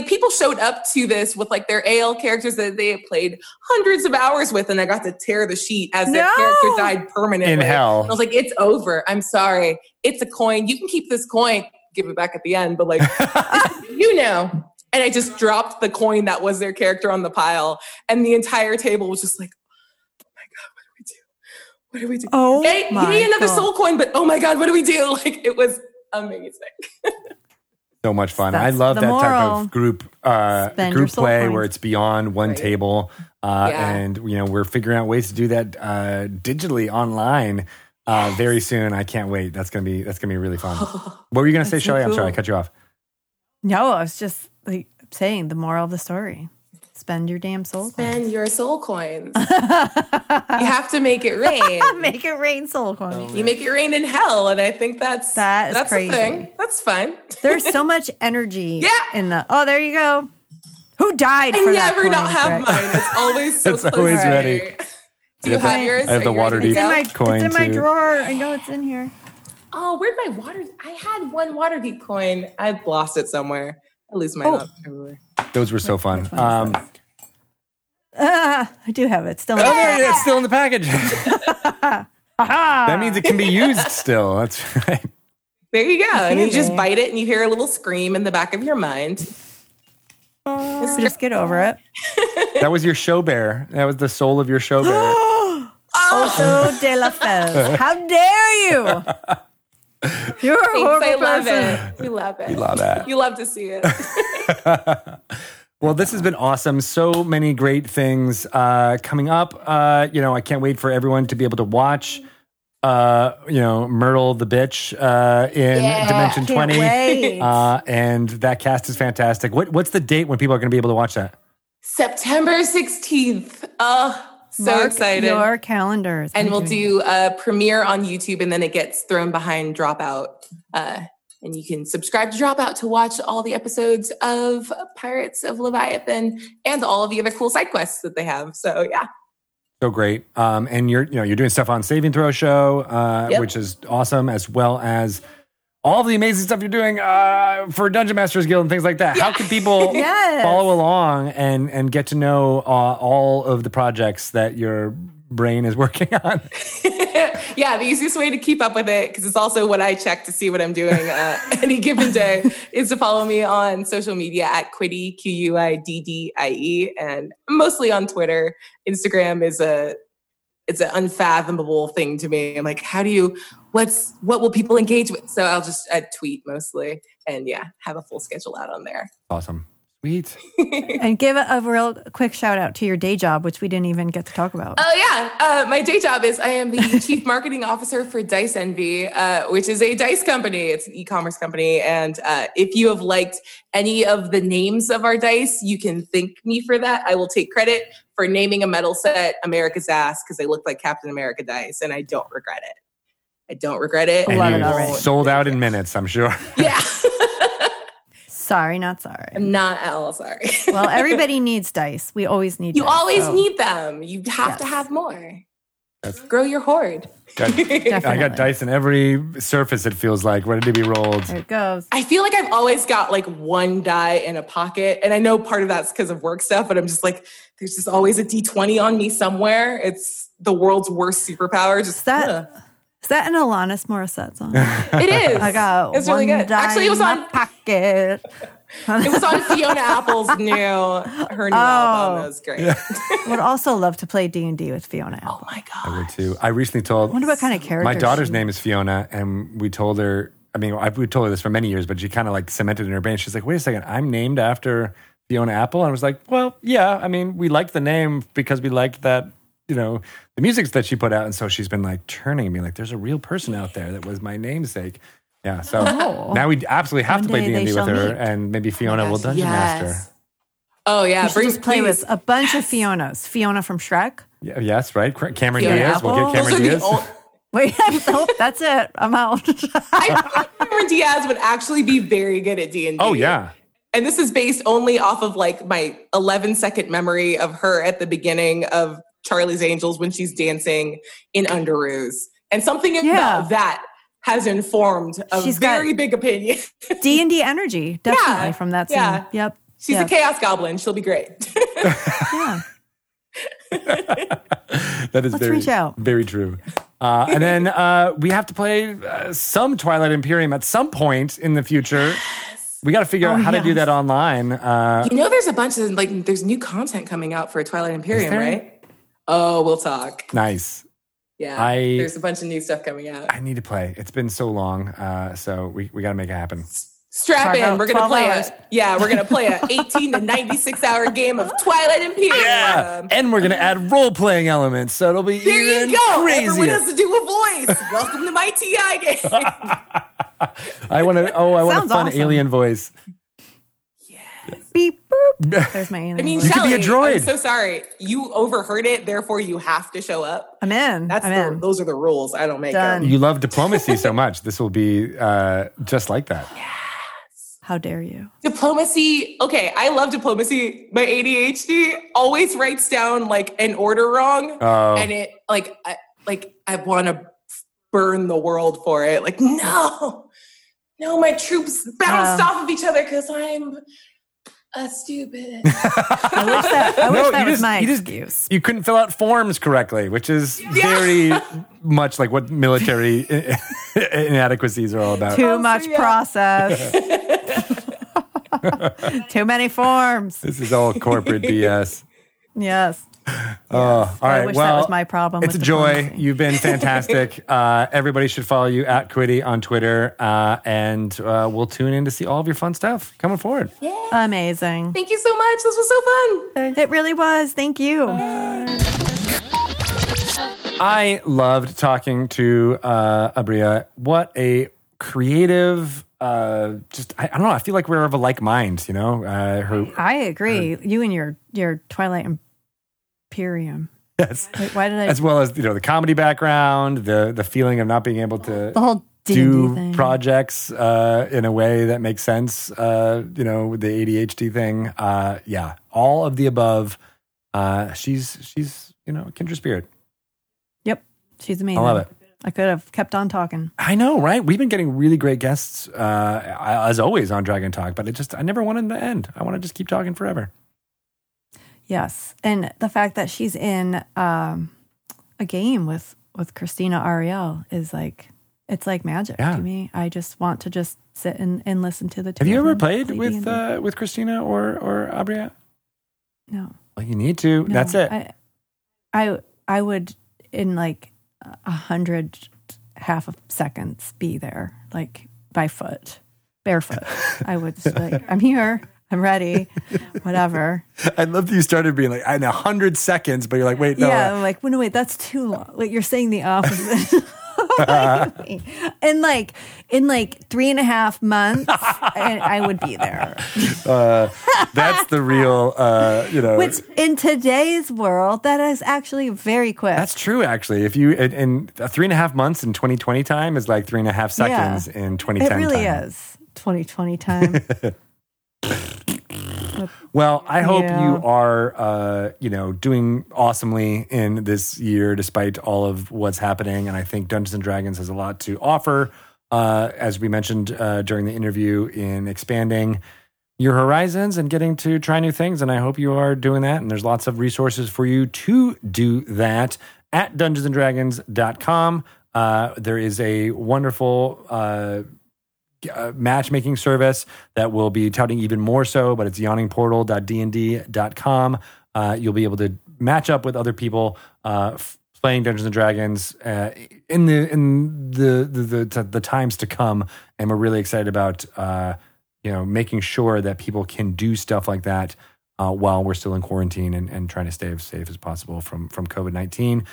people showed up to this with like their AL characters that they had played hundreds of hours with, and I got to tear the sheet as their character died permanently. In hell. And I was like, it's over. I'm sorry. It's a coin. You can keep this coin. Give it back at the end, but like, you know. And I just dropped the coin that was their character on the pile, and the entire table was just like, oh my god, what do we do? Oh, hey, give me another soul coin, but oh my god, what do we do? Like, it was amazing. So much fun. That's, I love that type of group play where it's beyond one table, and you know, we're figuring out ways to do that digitally online. Very soon. I can't wait. That's gonna be really fun. What were you gonna say, Shelly? Cool. I'm sorry, I cut you off. No, I was just like saying the moral of the story. Spend your damn soul coins. Spend your soul coins. You have to make it rain. Make it rain soul coins. You make it rain in hell, and I think that's crazy. The thing. That's fun. There's so much energy in the there you go. Who died for that? I never not have mine. It's always so close. It's always ready. Do you have yours? I have the Waterdeep coin. It's in my drawer. I know it's in here. Oh, where'd my I had one Waterdeep coin. I've lost it somewhere. I lose my love everywhere. Those were so fun. I do have it still. It's still in the package. That means it can be used still. That's right. There you go. And you just bite it, and you hear a little scream in the back of your mind. Just get over it. That was your show bear. That was the soul of your show bear. Oso de la Fez. How dare you? You're a horrible person. You love it. You love that. You love to see it. Well, this has been awesome. So many great things coming up. I can't wait for everyone to be able to watch. Myrtle the Bitch in Dimension 20. And that cast is fantastic. What's the date when people are going to be able to watch that? September 16th. So excited. Your calendars. And we'll do a premiere on YouTube, and then it gets thrown behind Dropout. And you can subscribe to Dropout to watch all the episodes of Pirates of Leviathan and all of the other cool side quests that they have. So, yeah. So great. And you're doing stuff on Saving Throw Show, which is awesome, as well as all the amazing stuff you're doing for Dungeon Masters Guild and things like that. Yeah. How can people follow along and get to know all of the projects that your brain is working on? Yeah, the easiest way to keep up with it, because it's also what I check to see what I'm doing any given day, is to follow me on social media at Quiddie, Q-U-I-D-D-I-E, and mostly on Twitter. Instagram is it's an unfathomable thing to me. I'm like, what will people engage with? So I'll just tweet mostly, and have a full schedule out on there. Awesome. Sweet. And give a real quick shout out to your day job, which we didn't even get to talk about. Oh, yeah. My day job is I am the chief marketing officer for Dice Envy, which is a dice company. It's an e-commerce company. And if you have liked any of the names of our dice, you can thank me for that. I will take credit for naming a metal set America's Ass because they look like Captain America dice, and I don't regret it. And love it already. Sold out in minutes, I'm sure. Yeah. Sorry, not sorry. I'm not at all sorry. Well, everybody needs dice. We always need dice. You always need them. You have to have more. Grow your hoard. I got dice in every surface, it feels like, ready to be rolled. There it goes. I feel like I've always got like one die in a pocket. And I know part of that's because of work stuff, but I'm just like, there's just always a D20 on me somewhere. It's the world's worst superpower. Just that. Is that an Alanis Morissette song? It is. I got it's one really good. Actually, it was on Pocket. It was on Fiona Apple's new album. That was great. Yeah. Would also love to play D&D with Fiona Apple. Oh my god, I would too. I recently told. I wonder what kind of character. My daughter's name is Fiona, and we told her. I mean, we told her this for many years, but she kind of like cemented in her brain. She's like, "Wait a second, I'm named after Fiona Apple." And I was like, "Well, yeah. I mean, we liked the name because we liked that." The music that she put out. And so she's been like turning me like, there's a real person out there that was my namesake. Yeah. So now we absolutely have to play D&D with her and maybe Fiona will Dungeon Master. Oh, yeah. Please play with a bunch of Fionas. Fiona from Shrek. Yeah, yes, right. Cameron Diaz. Apple. We'll get Cameron Diaz. Wait, that's it. I'm out. I think Cameron Diaz would actually be very good at D&D. Oh, yeah. And this is based only off of like my 11-second memory of her at the beginning of Charlie's Angels when she's dancing in underoos. And something about that has informed she's very big opinion. D&D energy, definitely, from that scene. Yeah. Yep. She's a chaos goblin. She'll be great. Yeah. That is very true. And then we have to play some Twilight Imperium at some point in the future. We got to figure out how to do that online. There's a bunch of, like, there's new content coming out for Twilight Imperium, right? Oh, we'll talk. Nice. Yeah, there's a bunch of new stuff coming out. I need to play. It's been so long, so we got to make it happen. Strap in. We're going to play a 18 to 96-hour game of Twilight Imperium. Yeah, and we're going to add role-playing elements, so it'll be even crazier. Everyone has to do a voice. Welcome to my TI game. I want a fun alien voice. Beep, boop. There's my alien. I mean, Shelly, you could be a droid. I'm so sorry. You overheard it, therefore you have to show up. I'm in. Those are the rules. I don't make them. You love diplomacy so much. This will be just like that. Yes. How dare you? Diplomacy. Okay, I love diplomacy. My ADHD always writes down like an order wrong. Oh. And it I want to burn the world for it. Like, no, my troops bounced off of each other because I'm... stupid. I wish that was my excuse. You couldn't fill out forms correctly, which is very much like what military inadequacies are all about. Too much process. Too many forms. This is all corporate BS. Yes. Yes. All right. I wish that was my problem. It's a joy. You've been fantastic. Everybody should follow you at Quiddie on Twitter. And we'll tune in to see all of your fun stuff coming forward. Yay. Amazing. Thank you so much. This was so fun. It really was. Thank you. I loved talking to Aabria. What a creative... I don't know. I feel like we're of a like mind, you know? I agree. You and your Twilight Imperium. Yes. Why did I? As well as, you know, the comedy background, the feeling of not being able to the whole D&D do thing. Projects in a way that makes sense, you know, the ADHD thing. Yeah. All of the above. She's you know, kindred spirit. Yep. She's amazing. I love it. I could have kept on talking. I know, right? We've been getting really great guests, as always, on Dragon Talk, but I never wanted to end. I want to just keep talking forever. Yes. And the fact that she's in a game with Christina Arielle is like, it's like magic to me. I just want to just sit and listen to the two. Have you ever played with Christina or Aabria? No. Well, you need to. No, that's it. I would, in like... 1/2 of seconds be there, like by foot, barefoot. I would just be like, I'm here, I'm ready, whatever. I love that you started being like, in 100 seconds, but you're like, wait, no. Yeah, I'm like, wait, that's too long. Like, you're saying the opposite. In 3.5 months, I would be there. That's the real, you know. Which in today's world, that is actually very quick. That's true, actually. If you in 3.5 months in 2020 time is like 3.5 seconds in 2010 time. It really is 2020 time. Well, I hope you are, you know, doing awesomely in this year, despite all of what's happening. And I think Dungeons & Dragons has a lot to offer, as we mentioned during the interview, in expanding your horizons and getting to try new things. And I hope you are doing that. And there's lots of resources for you to do that at DungeonsAndDragons.com. There is a wonderful... matchmaking service that will be touting even more so, but it's yawningportal.dnd.com. You'll be able to match up with other people playing Dungeons & Dragons in the times to come, and we're really excited about you know, making sure that people can do stuff like that while we're still in quarantine and trying to stay as safe as possible from COVID-19.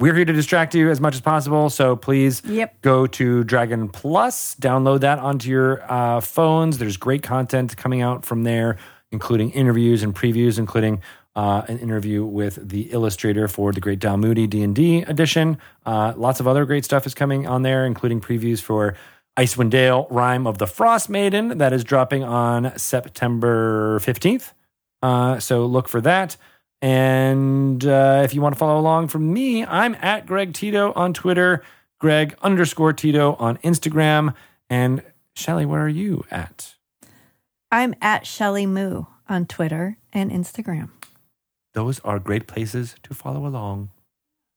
We're here to distract you as much as possible, so please go to Dragon Plus, download that onto your phones. There's great content coming out from there, including interviews and previews, including an interview with the illustrator for The Great Dalmuti D&D edition. Lots of other great stuff is coming on there, including previews for Icewind Dale, Rime of the Frost Maiden, that is dropping on September 15th. So look for that. And if you want to follow along from me, I'm at Greg Tito on Twitter, Greg_Tito on Instagram. And Shelly, where are you at? I'm at Shelly Moo on Twitter and Instagram. Those are great places to follow along.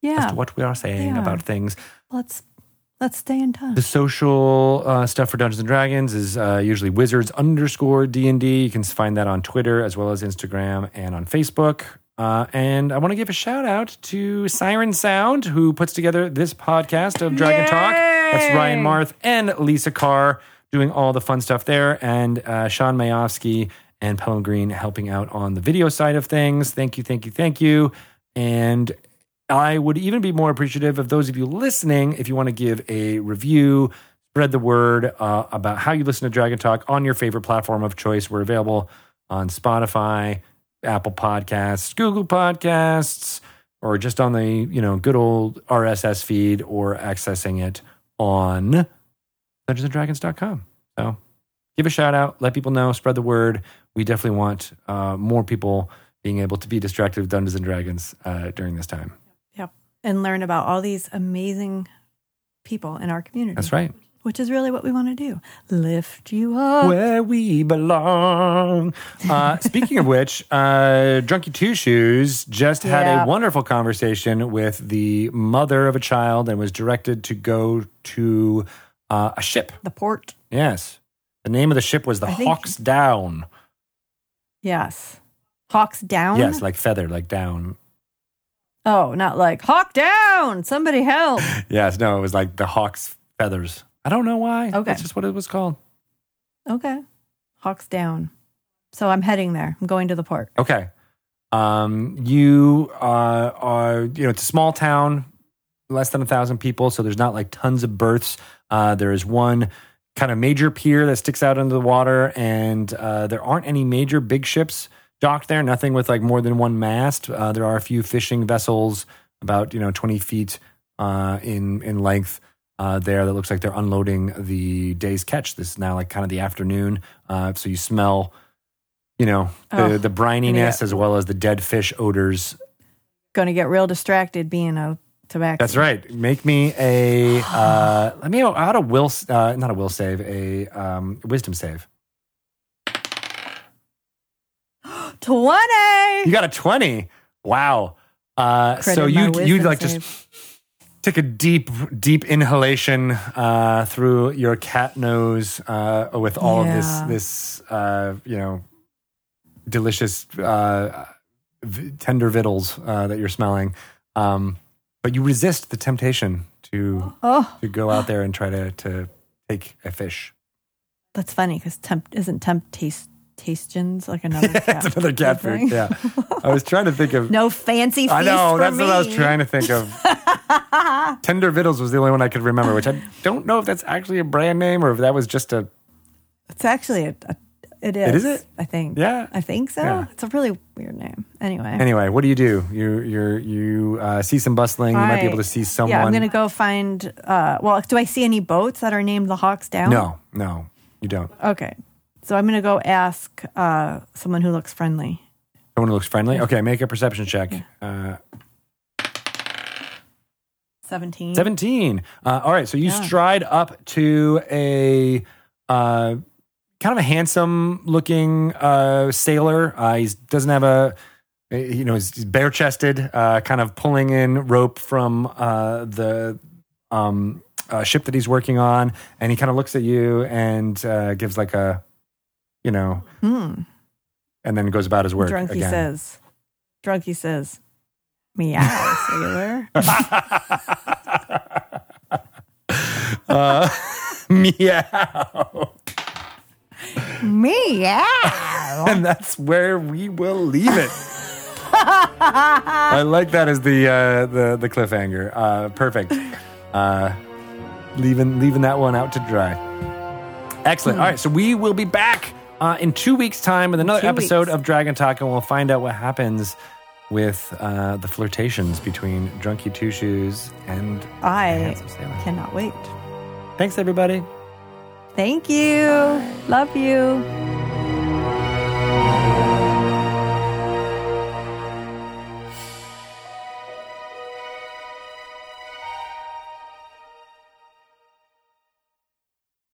Yeah. As to what we are saying about things. Let's stay in touch. The social stuff for Dungeons & Dragons is usually wizards_D&D. You can find that on Twitter as well as Instagram and on Facebook. And I want to give a shout out to Siren Sound, who puts together this podcast of Dragon Talk. That's Ryan Marth and Lisa Carr doing all the fun stuff there. And Sean Mayofsky and Pelham Green helping out on the video side of things. Thank you, thank you, thank you. And... I would even be more appreciative of those of you listening if you want to give a review, spread the word about how you listen to Dragon Talk on your favorite platform of choice. We're available on Spotify, Apple Podcasts, Google Podcasts, or just on the, you know, good old RSS feed, or accessing it on DungeonsAndDragons.com. So give a shout out, let people know, spread the word. We definitely want more people being able to be distracted with Dungeons & Dragons during this time. And learn about all these amazing people in our community. That's right. Which is really what we want to do. Lift you up. Where we belong. Speaking of which, Drunky Two Shoes just had a wonderful conversation with the mother of a child and was directed to go to a ship. The port. Yes. The name of the ship was the Hawks Down. Yes. Hawks down? Yes, like feather, like down. Oh, not like, hawk down! Somebody help! Yes, no, it was like the hawk's feathers. I don't know why. Okay. That's just what it was called. Okay. Hawks down. So I'm heading there. I'm going to the port. Okay. You are, you know, it's a small town, less than 1,000 people, so there's not like tons of berths. There is one kind of major pier that sticks out into the water, and there aren't any major big ships docked there, nothing with like more than one mast. There are a few fishing vessels about, you know, 20 feet in length there that looks like they're unloading the day's catch. This is now like kind of the afternoon. So you smell, you know, the brininess as well as the dead fish odors. Gonna get real distracted being a tobacco. That's right. Make me a, let me out a will, not a will save, a wisdom save. 20. You got a 20. Wow. So you like save. Just take a deep inhalation through your cat nose with all of this you know, delicious tender vittles that you're smelling. But you resist the temptation to go out there and try to take a fish. That's funny because isn't temp taste? Tastings, like another cat food. It's another cat food, yeah. I was trying to think of... No fancy feast. I know, that's what I was trying to think of. Tender Vittles was the only one I could remember, which I don't know if that's actually a brand name or if that was just a... It's actually a it is. It is it? I think. Yeah. I think so. Yeah. It's a really weird name. Anyway, what do you do? You see some bustling. All you might be able to see someone. Yeah, I'm going to go find... well, do I see any boats that are named the Hawks Down? No, you don't. Okay. So I'm going to go ask someone who looks friendly. Someone who looks friendly? Okay, make a perception check. Yeah. 17. All right, so you stride up to a kind of a handsome-looking sailor. He doesn't have he's bare-chested, kind of pulling in rope from the... ship that he's working on, and he kind of looks at you and gives like a... You know, and then goes about his work. Drunk he says, meow, sailor. Meow. Meow. And that's where we will leave it. I like that as the cliffhanger. Perfect. Leaving that one out to dry. Excellent. All right, so we will be back in 2 weeks' time with another episode of Dragon Talk, and we'll find out what happens with the flirtations between Drunky Two Shoes and I. Cannot wait. Thanks, everybody. Thank you. Bye. Love you.